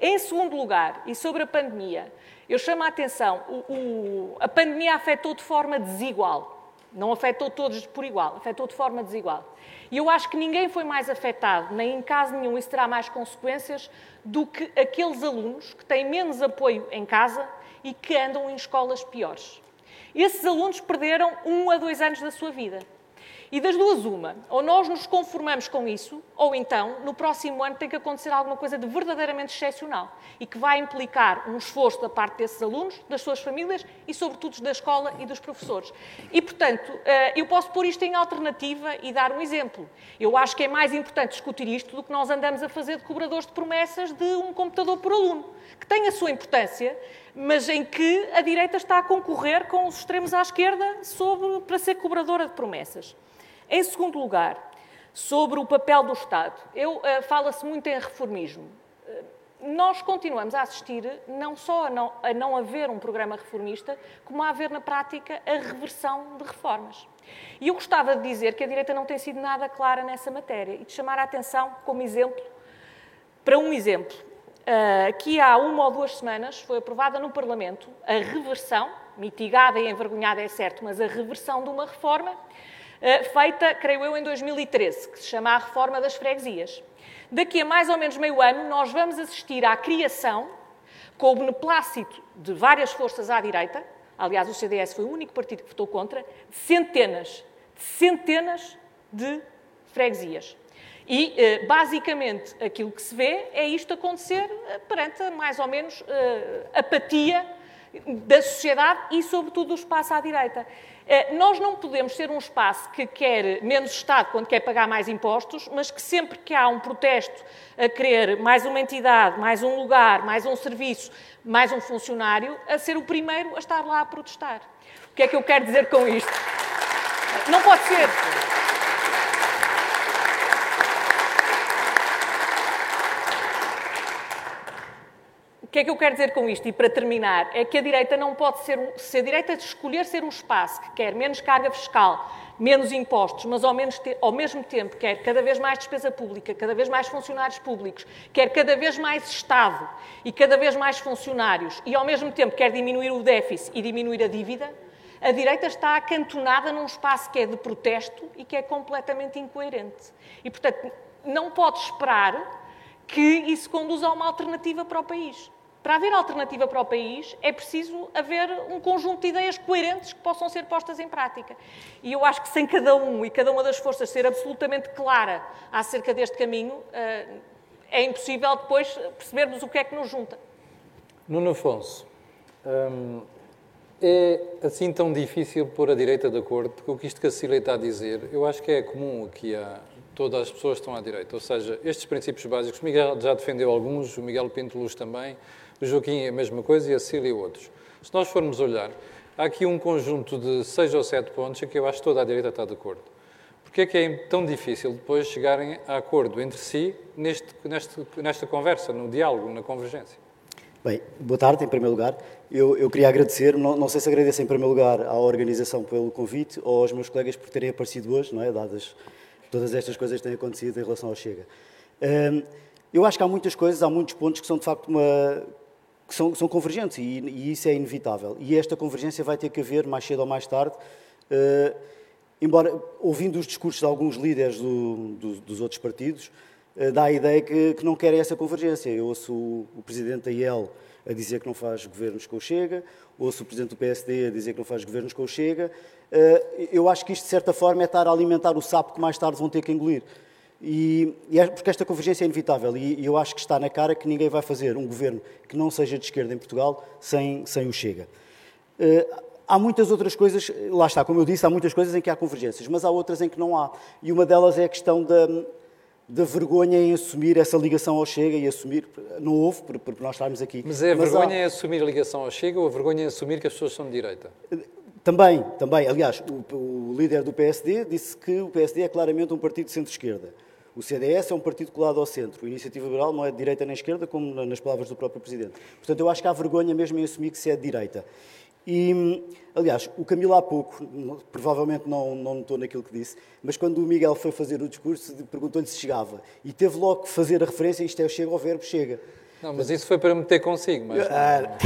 Em segundo lugar, e sobre a pandemia, eu chamo a atenção, o, o, a pandemia afetou de forma desigual. Não afetou todos por igual, afetou de forma desigual. E eu acho que ninguém foi mais afetado, nem em caso nenhum isso terá mais consequências, do que aqueles alunos que têm menos apoio em casa e que andam em escolas piores. Esses alunos perderam um a dois anos da sua vida. E das duas, uma, ou nós nos conformamos com isso, ou então, no próximo ano tem que acontecer alguma coisa de verdadeiramente excepcional e que vai implicar um esforço da parte desses alunos, das suas famílias e, sobretudo, da escola e dos professores. E, portanto, eu posso pôr isto em alternativa e dar um exemplo. Eu acho que é mais importante discutir isto do que nós andamos a fazer de cobradores de promessas de um computador por aluno, que tem a sua importância, mas em que a direita está a concorrer com os extremos à esquerda sobre, para ser cobradora de promessas. Em segundo lugar, sobre o papel do Estado. Eu uh, fala-se muito em reformismo. Uh, nós continuamos a assistir não só a não, a não haver um programa reformista, como a haver na prática a reversão de reformas. E eu gostava de dizer que a direita não tem sido nada clara nessa matéria e de chamar a atenção como exemplo, para um exemplo, uh, que há uma ou duas semanas foi aprovada no Parlamento a reversão, mitigada e envergonhada é certo, mas a reversão de uma reforma feita, creio eu, em dois mil e treze, que se chama a Reforma das Freguesias. Daqui a mais ou menos meio ano, nós vamos assistir à criação, com o beneplácito de várias forças à direita, aliás, o C D S foi o único partido que votou contra, de centenas, de centenas de freguesias. E, basicamente, aquilo que se vê é isto acontecer perante, mais ou menos, apatia da sociedade e, sobretudo, do espaço à direita. Nós não podemos ser um espaço que quer menos Estado quando quer pagar mais impostos, mas que sempre que há um protesto a querer mais uma entidade, mais um lugar, mais um serviço, mais um funcionário, a ser o primeiro a estar lá a protestar. O que é que eu quero dizer com isto? Não pode ser... O que é que eu quero dizer com isto? E para terminar, é que a direita não pode ser... Se a direita escolher ser um espaço que quer menos carga fiscal, menos impostos, mas ao, menos te, ao mesmo tempo quer cada vez mais despesa pública, cada vez mais funcionários públicos, quer cada vez mais Estado e cada vez mais funcionários, e ao mesmo tempo quer diminuir o déficit e diminuir a dívida, a direita está acantonada num espaço que é de protesto e que é completamente incoerente. E, portanto, não pode esperar que isso conduza a uma alternativa para o país. Para haver alternativa para o país, é preciso haver um conjunto de ideias coerentes que possam ser postas em prática. E eu acho que sem cada um e cada uma das forças ser absolutamente clara acerca deste caminho, é impossível depois percebermos o que é que nos junta. Nuno Afonso, hum, é assim tão difícil pôr a direita de acordo, porque o que isto que a Cecília está a dizer, eu acho que é comum aqui a todas as pessoas estão à direita. Ou seja, estes princípios básicos, o Miguel já defendeu alguns, o Miguel Pinto Luz também, o Joaquim é a mesma coisa e a Cecília outros. Se nós formos olhar, há aqui um conjunto de seis ou sete pontos em que eu acho que toda a direita está de acordo. Porquê é que é tão difícil depois chegarem a acordo entre si neste, neste, nesta conversa, no diálogo, na convergência? Bem, boa tarde, em primeiro lugar. Eu, eu queria agradecer, não, não sei se agradeço em primeiro lugar à organização pelo convite ou aos meus colegas por terem aparecido hoje, não é? Dadas todas estas coisas que têm acontecido em relação ao Chega. Eu acho que há muitas coisas, há muitos pontos que são de facto uma... que são, são convergentes e, e isso é inevitável. E esta convergência vai ter que haver mais cedo ou mais tarde, uh, embora, ouvindo os discursos de alguns líderes do, do, dos outros partidos, uh, dá a ideia que, que não querem essa convergência. Eu ouço o, o Presidente da I E L a dizer que não faz governos com o Chega, ouço o Presidente do P S D a dizer que não faz governos com o Chega. Uh, eu acho que isto, de certa forma, é estar a alimentar o sapo que mais tarde vão ter que engolir. E, e, porque esta convergência é inevitável e, e eu acho que está na cara que ninguém vai fazer um governo que não seja de esquerda em Portugal sem, sem o Chega. Uh, há muitas outras coisas, lá está, como eu disse, há muitas coisas em que há convergências, mas há outras em que não há. E uma delas é a questão da, da vergonha em assumir essa ligação ao Chega e assumir, não houve, por, por nós estarmos aqui. Mas é a mas vergonha há... em assumir a ligação ao Chega ou a vergonha em assumir que as pessoas são de direita? Uh, Também, também. Aliás, o, o líder do P S D disse que o P S D é claramente um partido de centro-esquerda. O C D S é um partido colado ao centro. A Iniciativa Liberal não é de direita nem esquerda, como nas palavras do próprio Presidente. Portanto, eu acho que há vergonha mesmo em assumir que se é de direita. E, aliás, o Camilo há pouco, provavelmente não, não notou naquilo que disse, mas quando o Miguel foi fazer o discurso, perguntou-lhe se chegava. E teve logo que fazer a referência, isto é o Chega ao verbo Chega. Não, mas isso foi para meter consigo, mas... Ah,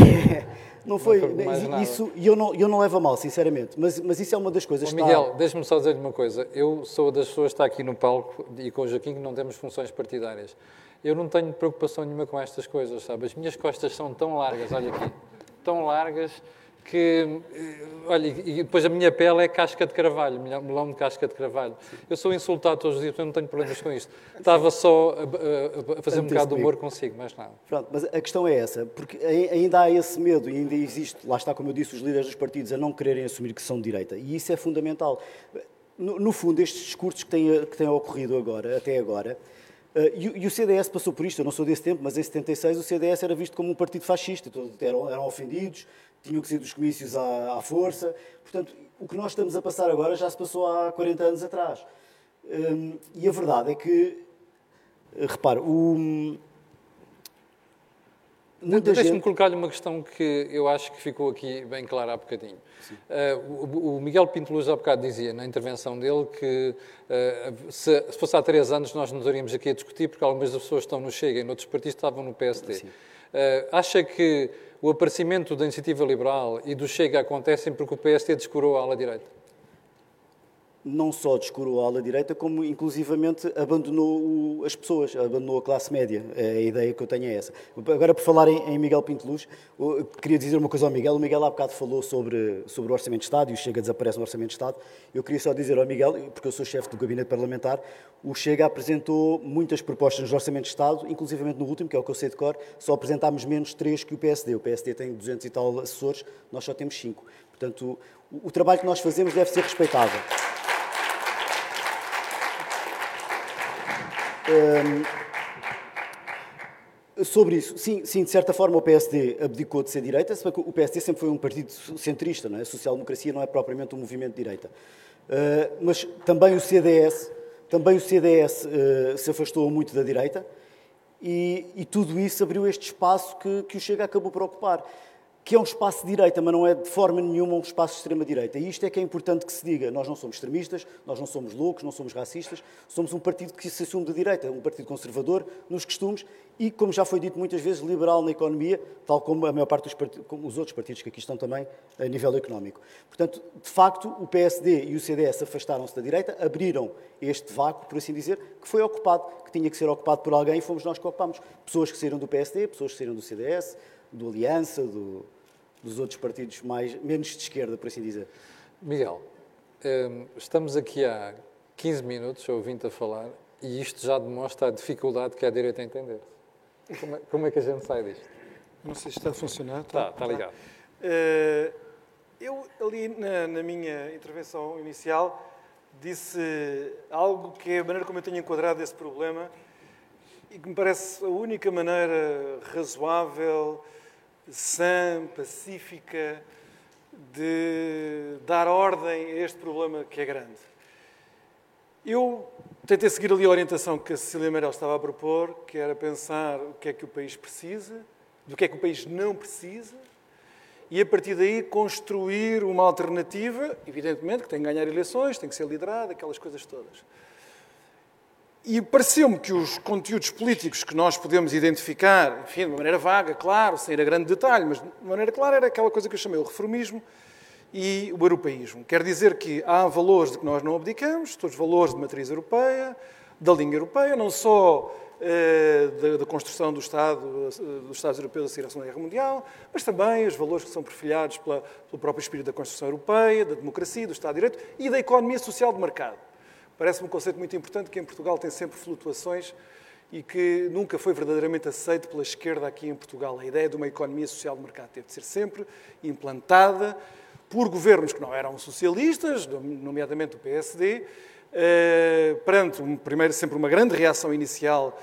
não foi, não foi isso, e eu não, eu não levo a mal, sinceramente, mas, mas isso é uma das coisas... Bom, está... Miguel, deixa-me só dizer-lhe uma coisa. Eu sou das pessoas que está aqui no palco e com o Joaquim que não temos funções partidárias. Eu não tenho preocupação nenhuma com estas coisas, sabe? As minhas costas são tão largas, olha aqui, tão largas que... Olha, e depois a minha pele é casca de carvalho, melão de casca de carvalho. Eu sou insultado todos os dias, portanto não tenho problemas com isto. Estava só a, a, a fazer um bocado de humor consigo, mais nada. Pronto, mas a questão é essa, porque ainda há esse medo e ainda existe, lá está, como eu disse, os líderes dos partidos a não quererem assumir que são de direita. E isso é fundamental. No, no fundo, estes discursos que têm, que têm ocorrido agora, até agora... Uh, e, e o C D S passou por isto, eu não sou desse tempo, mas em setenta e seis o C D S era visto como um partido fascista, todos eram, eram ofendidos, tinham que sair dos comícios à, à força. Portanto, o que nós estamos a passar agora já se passou há quarenta anos atrás. Um, e a verdade é que, repare, o... Muita Deixe-me gente... colocar-lhe uma questão que eu acho que ficou aqui bem clara há bocadinho. Uh, o, o Miguel Pinto Luz há bocado dizia na intervenção dele que uh, se, se fosse há três anos nós não estaríamos aqui a discutir porque algumas das pessoas estão no Chega e noutros partidos estavam no P S D. Uh, acha que o aparecimento da Iniciativa Liberal e do Chega acontecem porque o P S D descurou a ala direita? não só descurou a ala direita, como inclusivamente abandonou as pessoas, abandonou a classe média. A ideia que eu tenho é essa. Agora, por falar em Miguel Pinto Luz, queria dizer uma coisa ao Miguel. O Miguel há bocado falou sobre, sobre o Orçamento de Estado e o Chega desaparece no Orçamento de Estado. Eu queria só dizer ao Miguel, porque eu sou chefe do gabinete parlamentar, o Chega apresentou muitas propostas no Orçamento de Estado, inclusivamente no último, que é o que eu sei de cor, só apresentámos menos três que o P S D. O P S D tem duzentos e tal assessores, nós só temos cinco. Portanto, o, o trabalho que nós fazemos deve ser respeitado. Um, sobre isso, sim, sim, de certa forma o P S D abdicou de ser direita, se bem que o P S D sempre foi um partido centrista, não é? A social-democracia não é propriamente um movimento de direita. Uh, mas também o C D S, também o C D S uh, se afastou muito da direita e, e tudo isso abriu este espaço que, que o Chega acabou por ocupar, que é um espaço de direita, mas não é de forma nenhuma um espaço de extrema-direita. E isto é que é importante que se diga. Nós não somos extremistas, nós não somos loucos, não somos racistas, somos um partido que se assume de direita, um partido conservador nos costumes e, como já foi dito muitas vezes, liberal na economia, tal como a maior parte dos partidos, como os outros partidos que aqui estão também, a nível económico. Portanto, de facto, o P S D e o C D S afastaram-se da direita, abriram este vácuo, por assim dizer, que foi ocupado, que tinha que ser ocupado por alguém e fomos nós que ocupámos. Pessoas que saíram do P S D, pessoas que saíram do C D S, do Aliança, do, dos outros partidos mais, menos de esquerda, por assim dizer. Miguel, estamos aqui há quinze minutos ou vinte a falar e isto já demonstra a dificuldade que há a direita a entender. Como é, como é que a gente sai disto? Não sei se está a funcionar. Está, está ligado. Eu, ali na, na minha intervenção inicial, disse algo que é a maneira como eu tenho enquadrado esse problema e que me parece a única maneira razoável, sã, pacífica, de dar ordem a este problema que é grande. Eu tentei seguir ali a orientação que a Cecília Meireles estava a propor, que era pensar o que é que o país precisa, do que é que o país não precisa, e a partir daí construir uma alternativa, evidentemente, que tem que ganhar eleições, tem que ser liderada, aquelas coisas todas. E pareceu-me que os conteúdos políticos que nós podemos identificar, enfim, de uma maneira vaga, claro, sem ir a grande detalhe, mas de uma maneira clara, era aquela coisa que eu chamei o reformismo e o europeísmo. Quer dizer que há valores de que nós não abdicamos, todos os valores de matriz europeia, da linha europeia, não só eh, da, da construção do Estado, dos Estados Europeus da Segunda Guerra Mundial, mas também os valores que são perfilhados pela, pelo próprio espírito da construção europeia, da democracia, do Estado de Direito e da economia social de mercado. Parece-me um conceito muito importante que em Portugal tem sempre flutuações e que nunca foi verdadeiramente aceito pela esquerda aqui em Portugal. A ideia de uma economia social de mercado teve de ser sempre implantada por governos que não eram socialistas, nomeadamente o P S D, perante um, primeiro sempre uma grande reação inicial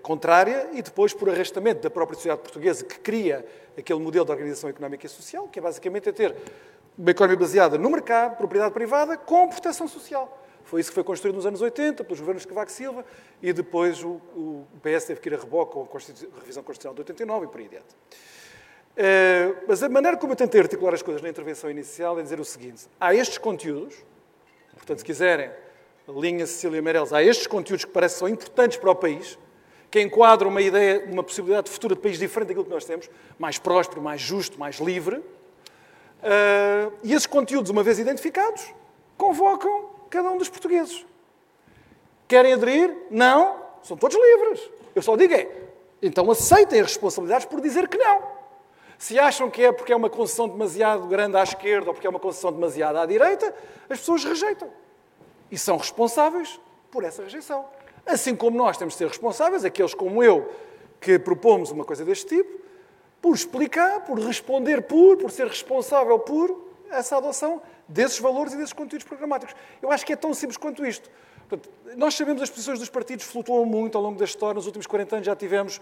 contrária e depois por arrastamento da própria sociedade portuguesa que cria aquele modelo de organização económica e social, que é basicamente é ter uma economia baseada no mercado, propriedade privada, com proteção social. Foi isso que foi construído nos anos oitenta, pelos governos de Cavaco Silva, e depois o, o P S teve que ir a reboque com a revisão constitucional de oitenta e nove e por aí adiante. Uh, mas a maneira como eu tentei articular as coisas na intervenção inicial é dizer o seguinte: há estes conteúdos, portanto, se quiserem, a linha Cecília Meireles, há estes conteúdos que parecem que são importantes para o país, que enquadram uma ideia, uma possibilidade de futuro de país diferente daquilo que nós temos, mais próspero, mais justo, mais livre. Uh, e esses conteúdos, uma vez identificados, convocam cada um dos portugueses. Querem aderir? Não. São todos livres. Eu só digo é, então aceitem as responsabilidades por dizer que não. Se acham que é porque é uma concessão demasiado grande à esquerda ou porque é uma concessão demasiado à direita, as pessoas rejeitam. E são responsáveis por essa rejeição. Assim como nós temos de ser responsáveis, aqueles como eu, que propomos uma coisa deste tipo, por explicar, por responder por, por ser responsável por essa adoção desses valores e desses conteúdos programáticos. Eu acho que é tão simples quanto isto. Portanto, nós sabemos que as posições dos partidos flutuam muito ao longo da história. Nos últimos quarenta anos já tivemos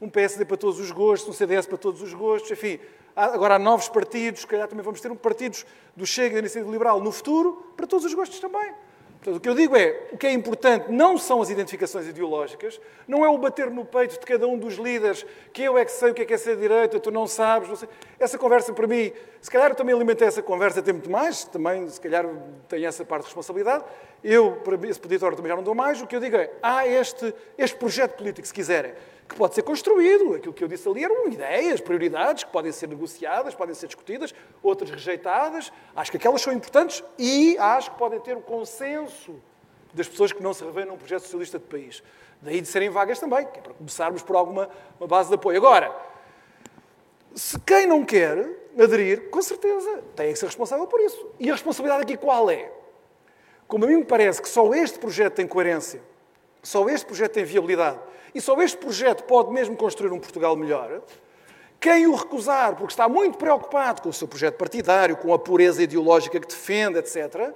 um P S D para todos os gostos, um C D S para todos os gostos, enfim. Agora há novos partidos, se calhar também vamos ter um partidos do Chega e da Iniciativa Liberal no futuro, para todos os gostos também. Portanto, o que eu digo é, o que é importante não são as identificações ideológicas, não é o bater no peito de cada um dos líderes, que eu é que sei o que é que é ser direita, tu não sabes, não sei. Essa conversa, para mim, se calhar eu também alimentei essa conversa até muito mais, também, se calhar, tenho essa parte de responsabilidade. Eu, para esse peditório, também já não dou mais. O que eu digo é, há este, este projeto político, se quiserem, que pode ser construído. Aquilo que eu disse ali eram ideias, prioridades que podem ser negociadas, podem ser discutidas, outras rejeitadas. Acho que aquelas são importantes e acho que podem ter o consenso das pessoas que não se revêem num projeto socialista de país. Daí de serem vagas também, que é para começarmos por alguma uma base de apoio. Agora, se quem não quer aderir, com certeza, tem que ser responsável por isso. E a responsabilidade aqui qual é? Como a mim me parece que só este projeto tem coerência, só este projeto tem viabilidade e só este projeto pode mesmo construir um Portugal melhor, quem o recusar porque está muito preocupado com o seu projeto partidário, com a pureza ideológica que defende, etcétera,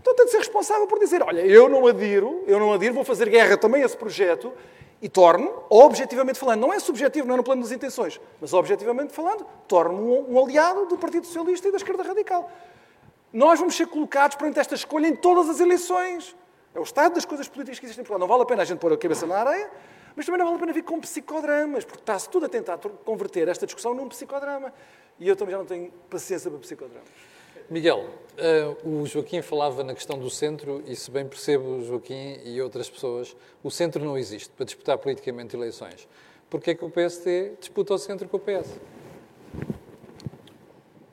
então tem de ser responsável por dizer, olha, eu não adiro, eu não adiro, vou fazer guerra também a esse projeto e torno, objetivamente falando, não é subjetivo, não é no plano das intenções, mas objetivamente falando, torno-me um aliado do Partido Socialista e da esquerda radical. Nós vamos ser colocados perante esta escolha em todas as eleições. É o estado das coisas políticas que existem em Portugal. Não vale a pena a gente pôr a cabeça na areia, mas também não vale a pena vir com psicodramas, porque está-se tudo a tentar converter esta discussão num psicodrama. E eu também já não tenho paciência para psicodramas. Miguel, uh, o Joaquim falava na questão do centro, e se bem percebo, Joaquim e outras pessoas, o centro não existe para disputar politicamente eleições. Porquê é que o P S D disputa o centro com o P S?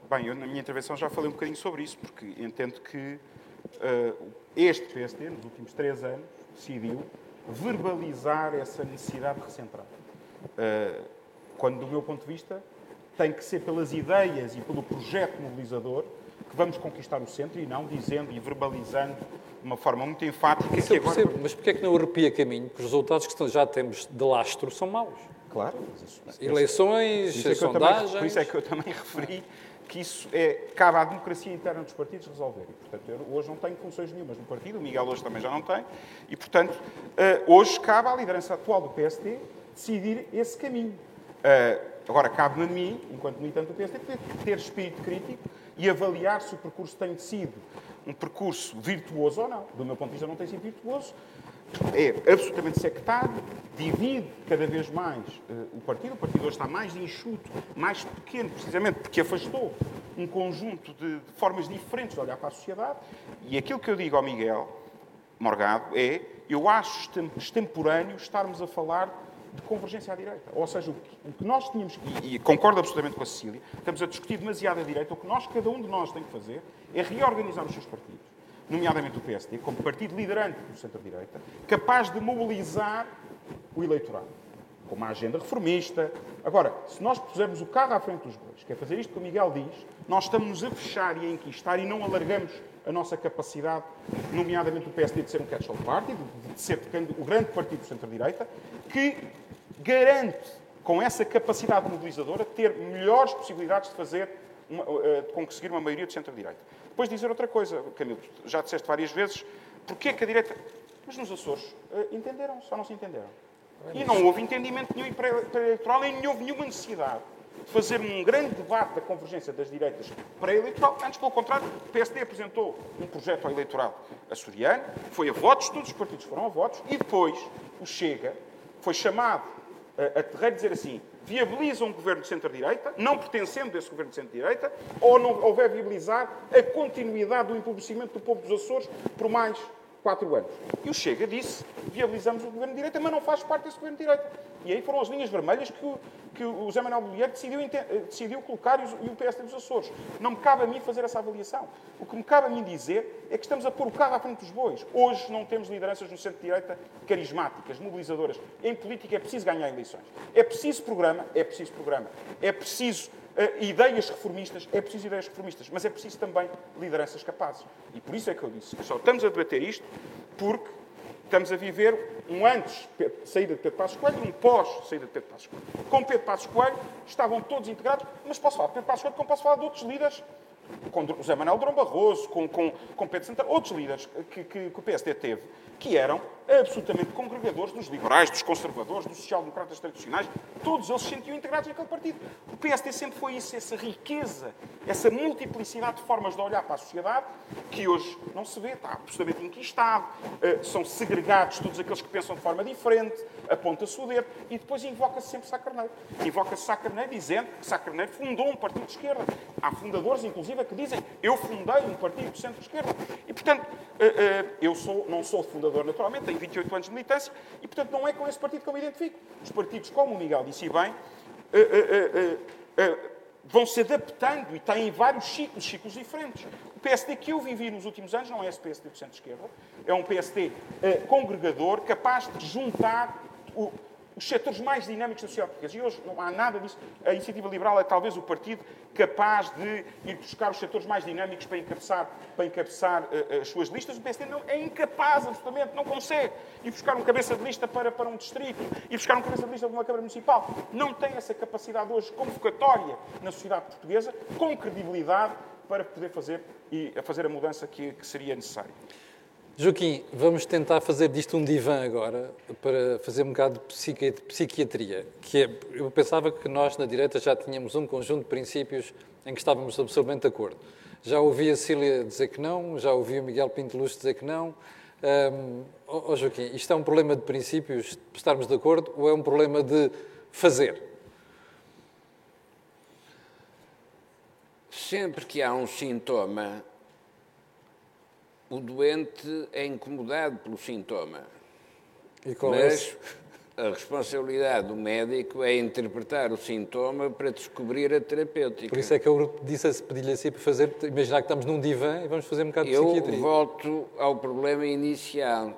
Bem, eu na minha intervenção já falei um bocadinho sobre isso, porque entendo que uh, este P S D, nos últimos três anos, decidiu verbalizar essa necessidade de recentrar. Uh, quando, do meu ponto de vista, tem que ser pelas ideias e pelo projeto mobilizador que vamos conquistar o centro e não dizendo e verbalizando de uma forma muito enfática. Isso que eu agora... percebo, mas porquê é que não arrepia caminho? Porque os resultados que já temos de lastro são maus. Claro. Isso, isso, Eleições, isso é sondagens... Também, por isso é que eu também referi... que isso é, cabe à democracia interna dos partidos resolver. E, portanto, eu hoje não tenho funções nenhumas no partido, o Miguel hoje também já não tem, e, portanto, uh, hoje cabe à liderança atual do P S D decidir esse caminho. Uh, agora, cabe-me a mim, enquanto militante do P S D, ter, ter espírito crítico e avaliar se o percurso tem sido um percurso virtuoso ou não. Do meu ponto de vista, não tem sido virtuoso. É absolutamente sectário, divide cada vez mais uh, o partido. O partido hoje está mais enxuto, mais pequeno, precisamente porque afastou um conjunto de, de formas diferentes de olhar para a sociedade. E aquilo que eu digo ao Miguel Morgado é, eu acho extemporâneo estarmos a falar de convergência à direita. Ou seja, o que, o que nós tínhamos... E, e concordo absolutamente com a Cecília, estamos a discutir demasiado a direita. O que nós, cada um de nós tem que fazer é reorganizar os seus partidos, nomeadamente o P S D, como partido liderante do centro-direita, capaz de mobilizar o eleitorado, com uma agenda reformista. Agora, se nós pusermos o carro à frente dos bois, que é fazer isto que o Miguel diz, nós estamos a fechar e a enquistar e não alargamos a nossa capacidade, nomeadamente o P S D, de ser um catch-all party, de ser o grande partido do centro-direita, que garante, com essa capacidade mobilizadora, ter melhores possibilidades de fazer Uma, de conseguir uma maioria de centro-direita. Depois dizer outra coisa, Camilo, já disseste várias vezes, porque é que a direita... Mas nos Açores entenderam, só não se entenderam. E não houve entendimento nenhum pré-eleitoral, nem houve nenhuma necessidade de fazer um grande debate da convergência das direitas pré-eleitoral. Antes, pelo contrário, o P S D apresentou um projeto eleitoral açoriano, foi a votos, todos os partidos foram a votos, e depois o Chega foi chamado a terreiro dizer assim... viabiliza um governo de centro-direita, não pertencendo a esse governo de centro-direita, ou não houver viabilizar a continuidade do empobrecimento do povo dos Açores por mais quatro anos. E o Chega disse, viabilizamos o governo de direita, mas não faz parte desse governo de direita. E aí foram as linhas vermelhas que o, que o José Manuel Bolheiro decidiu, decidiu colocar e o P S D dos Açores. Não me cabe a mim fazer essa avaliação. O que me cabe a mim dizer é que estamos a pôr o carro à frente dos bois. Hoje não temos lideranças no centro-direita carismáticas, mobilizadoras. Em política é preciso ganhar eleições. É preciso programa, é preciso programa. É preciso... Uh, ideias reformistas, é preciso ideias reformistas, mas é preciso também lideranças capazes. E por isso é que eu disse, só estamos a debater isto porque estamos a viver um antes saída de Pedro Passos Coelho e um pós saída de Pedro Passos Coelho. Com Pedro Passos Coelho estavam todos integrados, mas posso falar de Pedro Passos Coelho como posso falar de outros líderes, com José Manuel Durão Barroso, com, com, com Pedro Santana, outros líderes que, que, que o P S D teve, que eram absolutamente congregadores dos liberais, dos conservadores, dos social-democratas tradicionais, todos eles se sentiam integrados naquele partido. O P S D sempre foi isso, essa riqueza, essa multiplicidade de formas de olhar para a sociedade, que hoje não se vê, está absolutamente enquistado, são segregados todos aqueles que pensam de forma diferente, aponta-se o dedo, e depois invoca-se sempre Sá Carneiro. Invoca-se Sá Carneiro dizendo que Sá Carneiro fundou um partido de esquerda. Há fundadores, inclusive, que dizem, eu fundei um partido de centro-esquerda. E, portanto, eu sou, não sou fundador naturalmente, tenho vinte e oito anos de militância e, portanto, não é com esse partido que eu me identifico. Os partidos, como o Miguel disse bem, uh, uh, uh, uh, vão se adaptando e têm vários ciclos, ciclos diferentes. O P S D que eu vivi nos últimos anos não é esse P S D do centro-esquerda, é um P S D uh, congregador, capaz de juntar o, os setores mais dinâmicos da sociedade portuguesa. E hoje não há nada disso. A Iniciativa Liberal é talvez o partido capaz de ir buscar os setores mais dinâmicos para encabeçar, para encabeçar uh, as suas listas. O P S D não, é incapaz, absolutamente, não consegue ir buscar um cabeça de lista para, para um distrito, ir buscar um cabeça de lista para uma Câmara Municipal. Não tem essa capacidade hoje convocatória na sociedade portuguesa, com credibilidade, para poder fazer, e, fazer a mudança que, que seria necessária. Joaquim, vamos tentar fazer disto um divã agora, para fazer um bocado de, psiqui- de psiquiatria, que é, eu pensava que nós, na direita, já tínhamos um conjunto de princípios em que estávamos absolutamente de acordo. Já ouvi a Cecília dizer que não, já ouvi o Miguel Pinto Luz dizer que não. Um, oh Joaquim, isto é um problema de princípios, estarmos de acordo, ou é um problema de fazer? Sempre que há um sintoma, o doente é incomodado pelo sintoma, e qual é esse? A responsabilidade do médico é interpretar o sintoma para descobrir a terapêutica. Por isso é que eu disse, pedi-lhe assim para fazer, imaginar que estamos num divã e vamos fazer um bocado de psiquiatria. Eu volto ao problema inicial.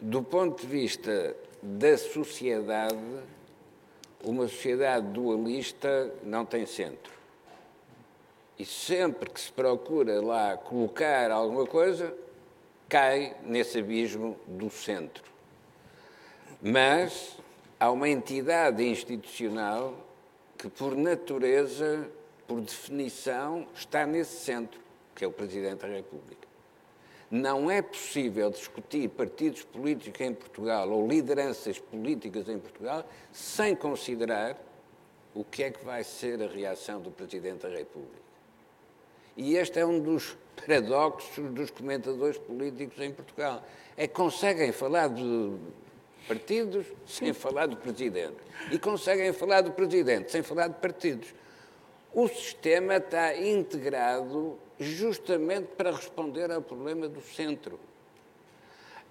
Do ponto de vista da sociedade, uma sociedade dualista não tem centro. E sempre que se procura lá colocar alguma coisa, cai nesse abismo do centro. Mas há uma entidade institucional que, por natureza, por definição, está nesse centro, que é o Presidente da República. Não é possível discutir partidos políticos em Portugal ou lideranças políticas em Portugal sem considerar o que é que vai ser a reação do Presidente da República. E este é um dos paradoxos dos comentadores políticos em Portugal. É que conseguem falar de partidos sem falar do Presidente. E conseguem falar do Presidente sem falar de partidos. O sistema está integrado justamente para responder ao problema do centro.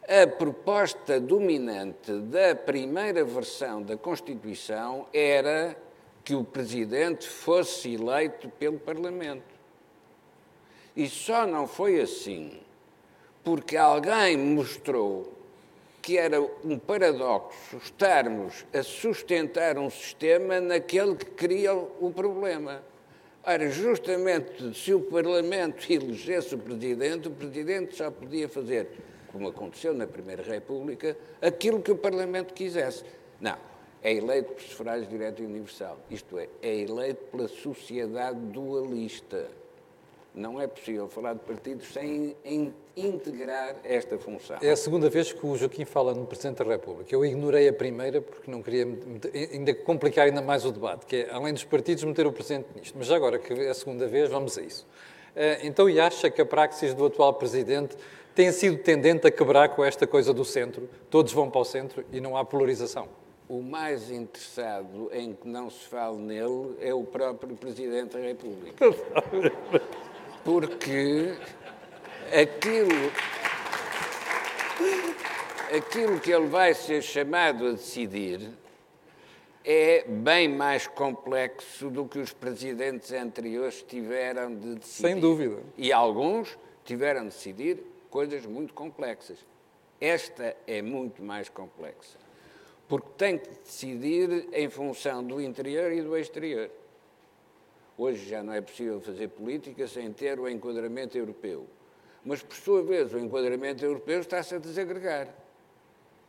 A proposta dominante da primeira versão da Constituição era que o Presidente fosse eleito pelo Parlamento. E só não foi assim porque alguém mostrou que era um paradoxo estarmos a sustentar um sistema naquele que cria o problema. Ora, justamente se o Parlamento elegesse o Presidente, o Presidente só podia fazer, como aconteceu na Primeira República, aquilo que o Parlamento quisesse. Não, é eleito por sufrágio direto e universal. Isto é, é eleito pela sociedade dualista. Não é possível falar de partidos sem integrar esta função. É a segunda vez que o Joaquim fala no Presidente da República. Eu ignorei a primeira porque não queria ainda complicar ainda mais o debate, que é, além dos partidos, meter o Presidente nisto. Mas já agora, que é a segunda vez, vamos a isso. Então, e acha que a praxis do atual Presidente tem sido tendente a quebrar com esta coisa do centro? Todos vão para o centro e não há polarização? O mais interessado em que não se fale nele é o próprio Presidente da República. Porque aquilo, aquilo que ele vai ser chamado a decidir é bem mais complexo do que os presidentes anteriores tiveram de decidir. Sem dúvida. E alguns tiveram de decidir coisas muito complexas. Esta é muito mais complexa, porque tem que decidir em função do interior e do exterior. Hoje já não é possível fazer política sem ter o enquadramento europeu. Mas, por sua vez, o enquadramento europeu está-se a desagregar.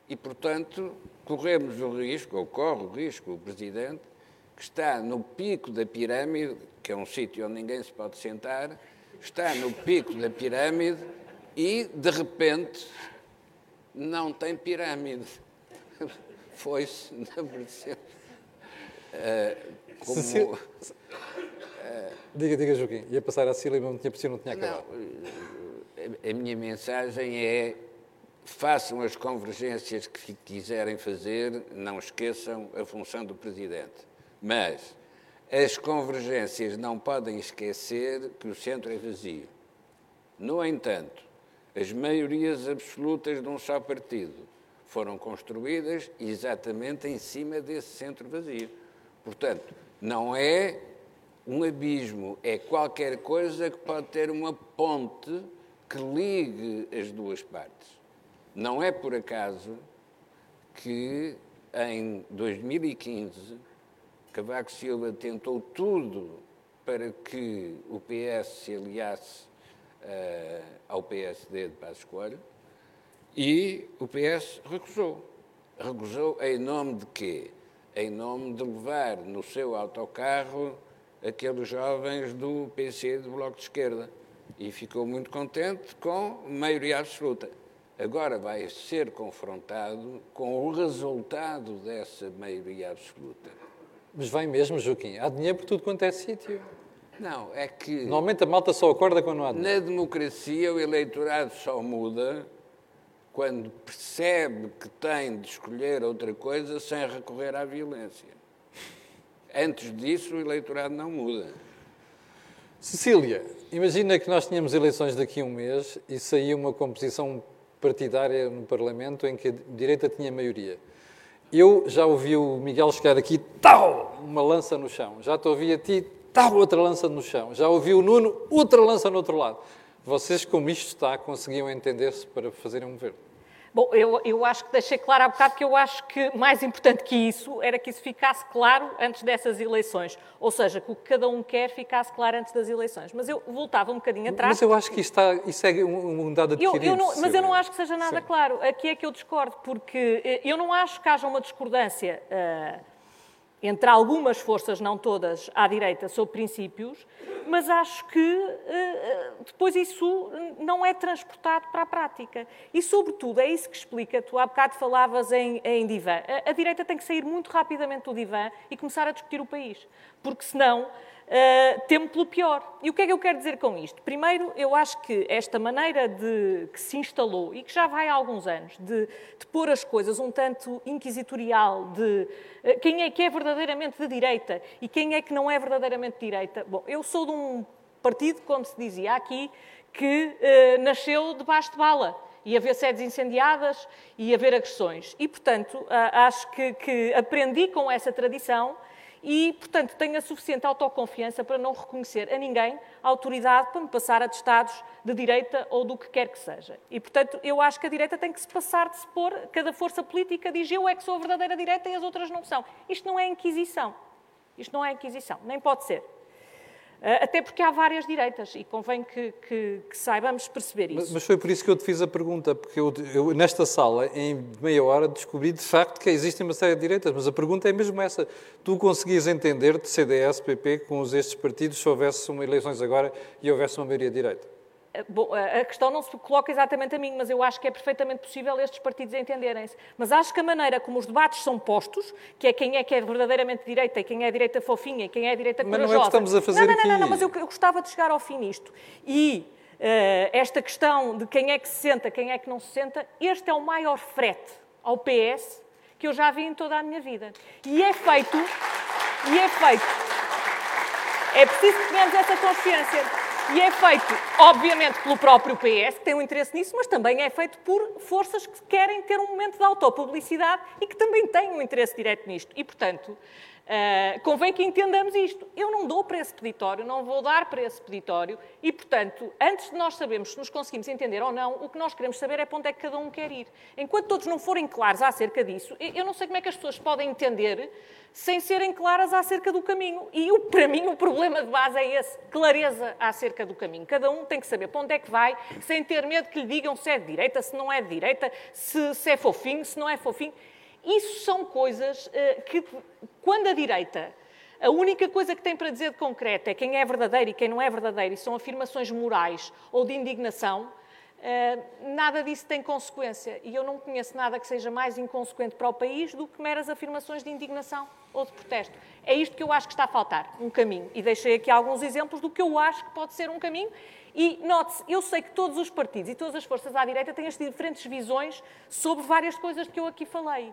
E, portanto, corremos o risco, ou corre o risco, o Presidente, que está no pico da pirâmide, que é um sítio onde ninguém se pode sentar, está no pico da pirâmide e, de repente, não tem pirâmide. Foi-se na presença. Uh, como... Cecília... Uh, diga, diga, Joaquim. Ia passar à Cecília, mas não tinha possível, não tinha acabado. Não, a minha mensagem é: façam as convergências que quiserem fazer, não esqueçam a função do Presidente. Mas as convergências não podem esquecer que o centro é vazio. No entanto, As maiorias absolutas de um só partido foram construídas exatamente em cima desse centro vazio. Portanto, não é um abismo, é qualquer coisa que pode ter uma ponte que ligue as duas partes. Não é por acaso que em dois mil e quinze Cavaco Silva tentou tudo para que o P S se aliasse uh, ao P S D de Passos Coelho e o P S recusou. Recusou em nome de quê? Em nome de levar no seu autocarro aqueles jovens do P C do Bloco de Esquerda e ficou muito contente com maioria absoluta. Agora vai ser confrontado com o resultado dessa maioria absoluta. Mas vai mesmo, Joaquim. Há dinheiro por tudo quanto é sítio. Não, é que... Normalmente a malta só acorda quando não há dinheiro. Na democracia o eleitorado só muda quando percebe que tem de escolher outra coisa sem recorrer à violência. Antes disso o eleitorado não muda. Cecília, imagina que nós tínhamos eleições daqui a um mês e saía uma composição partidária no Parlamento em que a direita tinha maioria. Eu já ouvi o Miguel chegar aqui, tal, uma lança no chão. Já te ouvi a ti, tal, outra lança no chão. Já ouvi o Nuno, outra lança no outro lado. Vocês, como isto está, conseguiam entender-se para fazerem um governo? Bom, eu, eu acho que deixei claro há bocado que eu acho que mais importante que isso era que isso ficasse claro antes dessas eleições. Ou seja, que o que cada um quer ficasse claro antes das eleições. Mas eu voltava um bocadinho atrás. Mas eu acho que isto, está, isto é um, um dado adquirido. Eu, eu não, mas eu, eu não acho que seja nada Sim. claro. Aqui é que eu discordo, porque eu não acho que haja uma discordância uh, entre algumas forças, não todas, à direita sobre princípios, mas acho que uh, depois isso não é transportado para a prática. E, sobretudo, é isso que explica, tu há bocado falavas em, em divã, a, a direita tem que sair muito rapidamente do divã e começar a discutir o país, porque senão uh, temo pelo pior. E o que é que eu quero dizer com isto? Primeiro, eu acho que esta maneira de, que se instalou, e que já vai há alguns anos, de, de pôr as coisas um tanto inquisitorial, de uh, quem é que é verdadeiro, verdadeiramente de direita e quem é que não é verdadeiramente de direita? Bom, eu sou de um partido, como se dizia aqui, que eh, nasceu debaixo de bala. Ia haver sedes incendiadas, ia haver agressões. E, portanto, acho que, que aprendi com essa tradição e, portanto, tenho a suficiente autoconfiança para não reconhecer a ninguém a autoridade para me passar atestados de direita ou do que quer que seja. E, portanto, eu acho que a direita tem que se passar de se pôr, cada força política diz eu é que sou a verdadeira direita e as outras não são. Isto não é Inquisição. Isto não é Inquisição. Nem pode ser. Até porque há várias direitas e convém que, que, que saibamos perceber isso. Mas, mas foi por isso que eu te fiz a pergunta, porque eu, eu, nesta sala, em meia hora, descobri de facto que existem uma série de direitas, mas a pergunta é mesmo essa. Tu conseguias entender de C D S, P P, com estes partidos, se houvesse uma eleições agora e houvesse uma maioria de direita? Bom, a questão não se coloca exatamente a mim, mas eu acho que é perfeitamente possível estes partidos entenderem-se. Mas acho que a maneira como os debates são postos, que é quem é que é verdadeiramente direita e quem é a direita fofinha e quem é a direita corajosa... Mas não é o que estamos a fazer não, não, aqui. Não, não, não, mas eu, eu gostava de chegar ao fim nisto. E uh, esta questão de quem é que se senta, quem é que não se senta, este é o maior frete ao P S que eu já vi em toda a minha vida. E é feito... E é feito... É preciso que tenhamos essa consciência... E é feito, obviamente, pelo próprio P S, que tem um interesse nisso, mas também é feito por forças que querem ter um momento de autopublicidade e que também têm um interesse direto nisto. E, portanto, uh, convém que entendamos isto. Eu não dou para esse peditório, não vou dar para esse peditório e, portanto, antes de nós sabermos se nos conseguimos entender ou não, o que nós queremos saber é para onde é que cada um quer ir. Enquanto todos não forem claros acerca disso, eu não sei como é que as pessoas podem entender sem serem claras acerca do caminho. E, eu, para mim, o problema de base é esse. Clareza acerca do caminho. Cada um tem que saber para onde é que vai, sem ter medo que lhe digam se é de direita, se não é de direita, se, se é fofinho, se não é fofinho. Isso são coisas uh, que, quando a direita, a única coisa que tem para dizer de concreto é quem é verdadeiro e quem não é verdadeiro, e são afirmações morais ou de indignação, Uh, nada disso tem consequência. E eu não conheço nada que seja mais inconsequente para o país do que meras afirmações de indignação ou de protesto. É isto que eu acho que está a faltar, um caminho. E deixei aqui alguns exemplos do que eu acho que pode ser um caminho. E, note-se, eu sei que todos os partidos e todas as forças à direita têm as diferentes visões sobre várias coisas que eu aqui falei.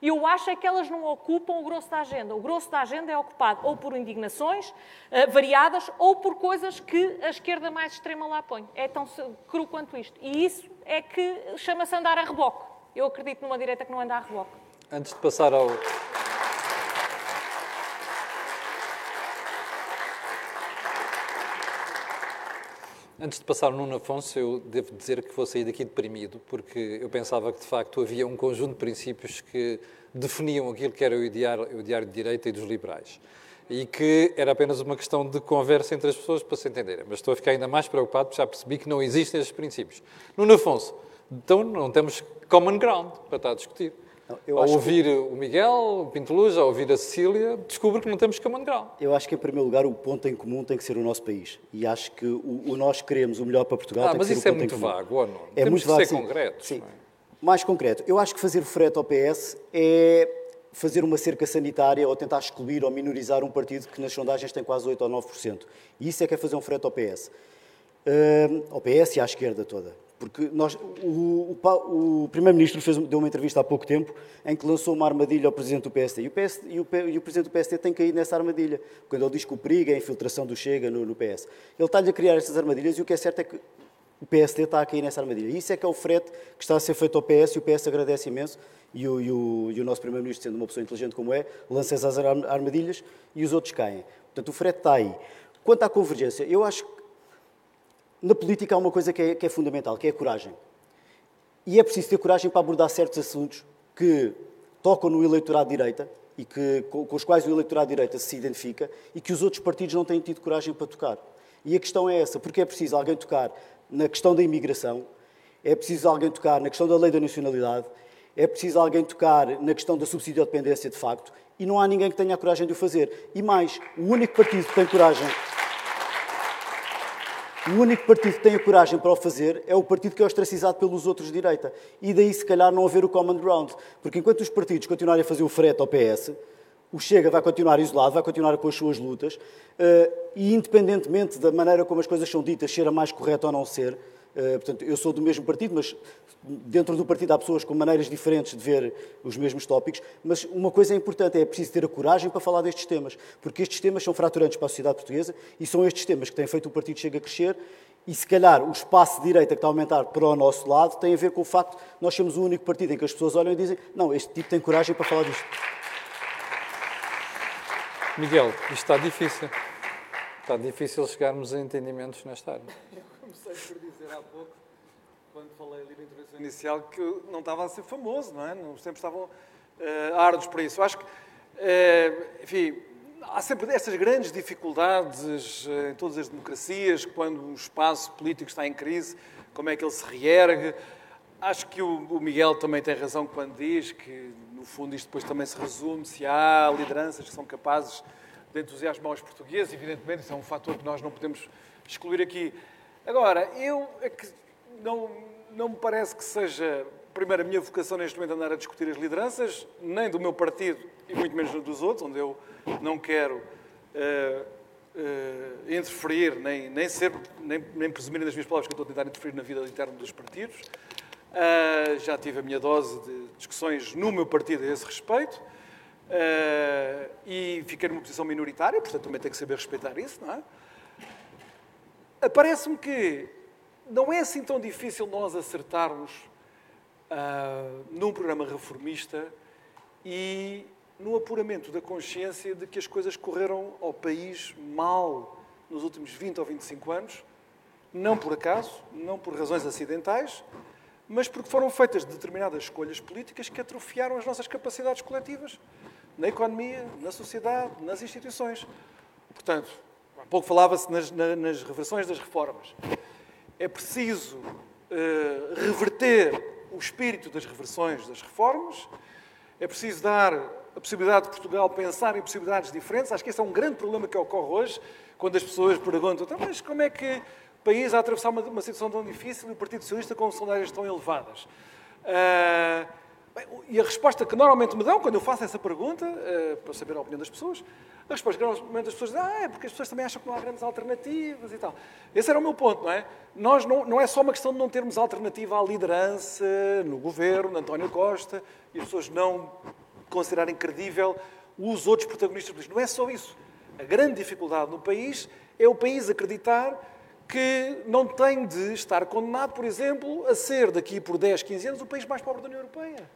E eu acho é que elas não ocupam o grosso da agenda. O grosso da agenda é ocupado ou por indignações uh, variadas ou por coisas que a esquerda mais extrema lá põe. É tão cru quanto isto. E isso é que chama-se andar a reboque. Eu acredito numa direita que não anda a reboque. Antes de passar ao... Antes de passar o Nuno Afonso, eu devo dizer que vou sair daqui deprimido, porque eu pensava que, de facto, havia um conjunto de princípios que definiam aquilo que era o ideário, o ideário de direita e dos liberais. E que era apenas uma questão de conversa entre as pessoas para se entenderem. Mas estou a ficar ainda mais preocupado, porque já percebi que não existem esses princípios. Nuno Afonso, então não temos common ground para estar a discutir. Não, eu ao ouvir que... o Miguel, o Pinto Luz, ao ouvir a Cecília, descubro que não temos common ground. Eu acho que, em primeiro lugar, o ponto em comum tem que ser o nosso país. E acho que o, o nós queremos o melhor para Portugal ah, tem que ser o ponto em comum. Mas isso é muito vago, ou não? É muito vago, sim. Temos que ser concretos. Sim. Mais concreto. Eu acho que fazer frete ao P S é fazer uma cerca sanitária ou tentar excluir ou minorizar um partido que nas sondagens tem quase oito ou nove por cento. E isso é que é fazer um frete ao P S. Uh, ao P S e à esquerda toda. Porque nós, o, o, o Primeiro-Ministro fez, deu uma entrevista há pouco tempo em que lançou uma armadilha ao Presidente do P S D. E o, P S, e o, e o Presidente do P S D tem caído nessa armadilha. Quando ele diz que o perigo é a infiltração do Chega no, no P S. Ele está-lhe a criar essas armadilhas e o que é certo é que o P S D está a cair nessa armadilha. E isso é que é o frete que está a ser feito ao P S e o P S agradece imenso. E o, e o, e o nosso Primeiro-Ministro, sendo uma pessoa inteligente como é, lança essas armadilhas e os outros caem. Portanto, o frete está aí. Quanto à convergência, eu acho que na política há uma coisa que é, que é fundamental, que é a coragem. E é preciso ter coragem para abordar certos assuntos que tocam no eleitorado de direita e que, com, com os quais o eleitorado de direita se identifica e que os outros partidos não têm tido coragem para tocar. E a questão é essa, porque é preciso alguém tocar na questão da imigração, é preciso alguém tocar na questão da lei da nacionalidade, é preciso alguém tocar na questão da subsidiodependência de facto e não há ninguém que tenha a coragem de o fazer. E mais, o único partido que tem coragem... O único partido que tem a coragem para o fazer é o partido que é ostracizado pelos outros de direita. E daí, se calhar, não haver o common ground. Porque enquanto os partidos continuarem a fazer o frete ao P S, o Chega vai continuar isolado, vai continuar com as suas lutas, e independentemente da maneira como as coisas são ditas, ser a mais correta ou não ser, portanto, eu sou do mesmo partido, mas dentro do partido há pessoas com maneiras diferentes de ver os mesmos tópicos, mas uma coisa é importante, é preciso ter a coragem para falar destes temas, porque estes temas são fraturantes para a sociedade portuguesa e são estes temas que têm feito o partido Chega a crescer e, se calhar, o espaço de direita que está a aumentar para o nosso lado tem a ver com o facto de nós sermos o único partido em que as pessoas olham e dizem não, este tipo tem coragem para falar disto. Miguel, isto está difícil. Está difícil chegarmos a entendimentos nesta área. Eu comecei por dizer há pouco, quando falei ali na intervenção inicial, que não estava a ser famoso, não é? Não sempre estavam uh, árduos para isso. Eu acho que, uh, enfim, há sempre estas grandes dificuldades uh, em todas as democracias, quando o espaço político está em crise, como é que ele se reergue. Acho que o, o Miguel também tem razão quando diz que, no fundo, isto depois também se resume, se há lideranças que são capazes de entusiasmar os portugueses, evidentemente, isso é um fator que nós não podemos excluir aqui. Agora, eu é que não, não me parece que seja, primeiro, a minha vocação neste momento andar a discutir as lideranças, nem do meu partido e muito menos dos outros, onde eu não quero uh, uh, interferir, nem, nem, ser, nem, nem presumir nas minhas palavras que eu estou a tentar interferir na vida interna dos partidos. Uh, já tive a minha dose de discussões no meu partido a esse respeito. Uh, e fiquei numa posição minoritária, portanto também tem que saber respeitar isso, não é? Parece-me que não é assim tão difícil nós acertarmos uh, num programa reformista e no apuramento da consciência de que as coisas correram ao país mal nos últimos vinte ou vinte e cinco anos, não por acaso, não por razões acidentais, mas porque foram feitas determinadas escolhas políticas que atrofiaram as nossas capacidades coletivas na economia, na sociedade, nas instituições. Portanto, há pouco falava-se nas, nas, nas reversões das reformas. É preciso uh, reverter o espírito das reversões das reformas, é preciso dar a possibilidade de Portugal pensar em possibilidades diferentes. Acho que esse é um grande problema que ocorre hoje, quando as pessoas perguntam, então, mas como é que o país a atravessar uma, uma situação tão difícil e o Partido Socialista com sondagens tão elevadas? Uh, bem, e a resposta que normalmente me dão, quando eu faço essa pergunta, uh, para saber a opinião das pessoas, a resposta que normalmente as pessoas dizem, ah, é porque as pessoas também acham que não há grandes alternativas e tal. Esse era o meu ponto, não é? Nós não, não é só uma questão de não termos alternativa à liderança, no governo, no António Costa, e as pessoas não considerar incredível os outros protagonistas políticos. Não é só isso. A grande dificuldade no país é o país acreditar que não tem de estar condenado, por exemplo, a ser, daqui por dez, quinze anos, o país mais pobre da União Europeia.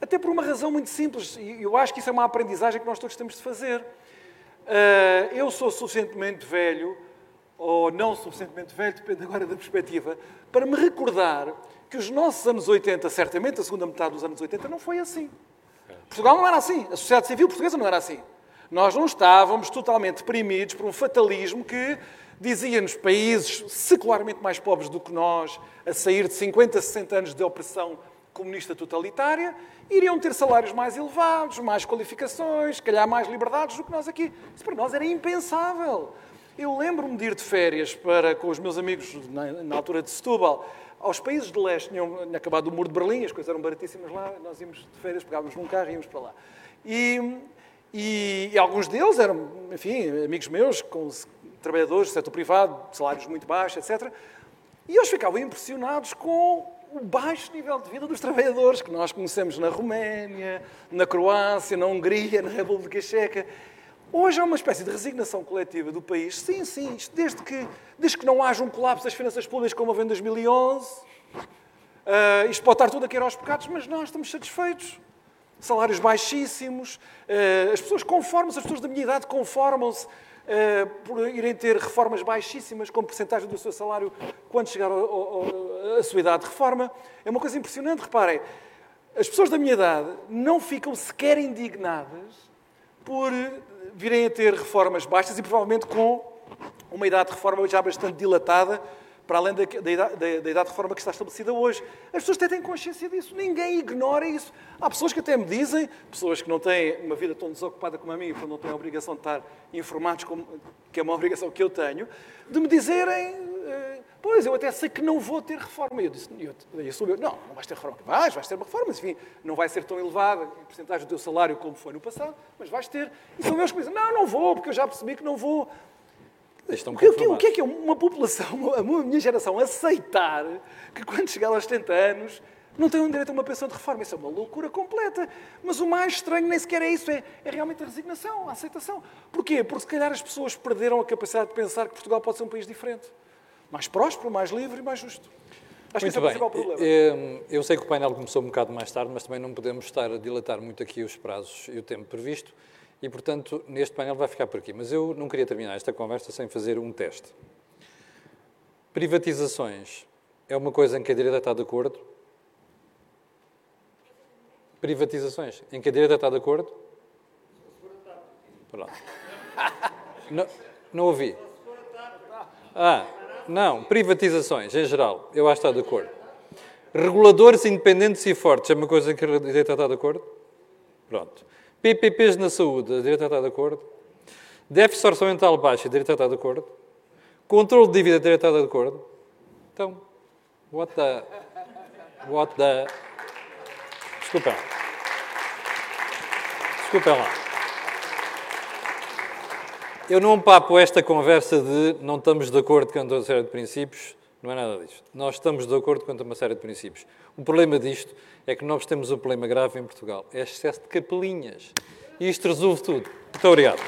Até por uma razão muito simples, e eu acho que isso é uma aprendizagem que nós todos temos de fazer. Eu sou suficientemente velho, ou não suficientemente velho, depende agora da perspectiva, para me recordar que os nossos anos oitenta, certamente a segunda metade dos anos oitenta, não foi assim. Portugal não era assim. A sociedade civil portuguesa não era assim. Nós não estávamos totalmente deprimidos por um fatalismo que dizia-nos países secularmente mais pobres do que nós, a sair de cinquenta, sessenta anos de opressão comunista totalitária, iriam ter salários mais elevados, mais qualificações, se calhar mais liberdades do que nós aqui. Isso para nós era impensável. Eu lembro-me de ir de férias para, com os meus amigos na, na altura de Setúbal, aos países de leste, tinham acabado o muro de Berlim, as coisas eram baratíssimas lá, nós íamos de férias, pegávamos num carro e íamos para lá. E, e, e alguns deles eram, enfim, amigos meus, com trabalhadores do setor privado, salários muito baixos, etcétera. E eles ficavam impressionados com o baixo nível de vida dos trabalhadores que nós conhecemos na Roménia, na Croácia, na Hungria, na República Checa. Hoje há uma espécie de resignação coletiva do país. Sim, sim, isto desde que, desde que não haja um colapso das finanças públicas como houve em dois mil e onze. Uh, isto pode estar tudo a cair aos pecados, mas nós estamos satisfeitos. Salários baixíssimos. Uh, as pessoas conformam-se, as pessoas da minha idade conformam-se uh, por irem ter reformas baixíssimas como porcentagem do seu salário quando chegar ao, ao, à sua idade de reforma. É uma coisa impressionante, reparem. As pessoas da minha idade não ficam sequer indignadas por virem a ter reformas baixas e provavelmente com uma idade de reforma já bastante dilatada, para além da idade, da idade de reforma que está estabelecida hoje. As pessoas até têm consciência disso, ninguém ignora isso. Há pessoas que até me dizem, pessoas que não têm uma vida tão desocupada como a minha, porque não têm a obrigação de estar informados, como, que é uma obrigação que eu tenho, de me dizerem, pois, eu até sei que não vou ter reforma. E eu disse, eu, eu sou eu, não, não vais ter reforma. Vais, vais ter uma reforma, mas enfim, não vai ser tão elevada em porcentagem do teu salário como foi no passado, mas vais ter. E são meus que dizem, não, não vou, porque eu já percebi que não vou. O que, o que é que é uma população, a minha geração, aceitar que quando chegar aos setenta anos não tem um direito a uma pensão de reforma? Isso é uma loucura completa. Mas o mais estranho nem sequer é isso, é, é realmente a resignação, a aceitação. Porquê? Porque se calhar as pessoas perderam a capacidade de pensar que Portugal pode ser um país diferente. Mais próspero, mais livre e mais justo. Acho muito que esse é o principal problema. Eu sei que o painel começou um bocado mais tarde, mas também não podemos estar a dilatar muito aqui os prazos e o tempo previsto. E, portanto, neste painel vai ficar por aqui. Mas eu não queria terminar esta conversa sem fazer um teste. Privatizações é uma coisa em que a direita está de acordo? Privatizações em que a direita está de acordo? Pronto. Não, não ouvi. Ah, não. Privatizações, em geral, eu acho que está de acordo. Reguladores independentes e fortes é uma coisa em que a direita está de acordo? Pronto. P P Ps na saúde, a direita está de acordo. Déficit orçamental baixo, a direita está de acordo. Controlo de dívida, a direita está de acordo. Então, what the... What the... Desculpem. Desculpem lá. Eu não papo esta conversa de não estamos de acordo quanto a uma série de princípios. Não é nada disto. Nós estamos de acordo quanto a uma série de princípios. O problema disto é que nós temos um problema grave em Portugal. É excesso de capelinhas. E isto resolve tudo. Muito obrigado.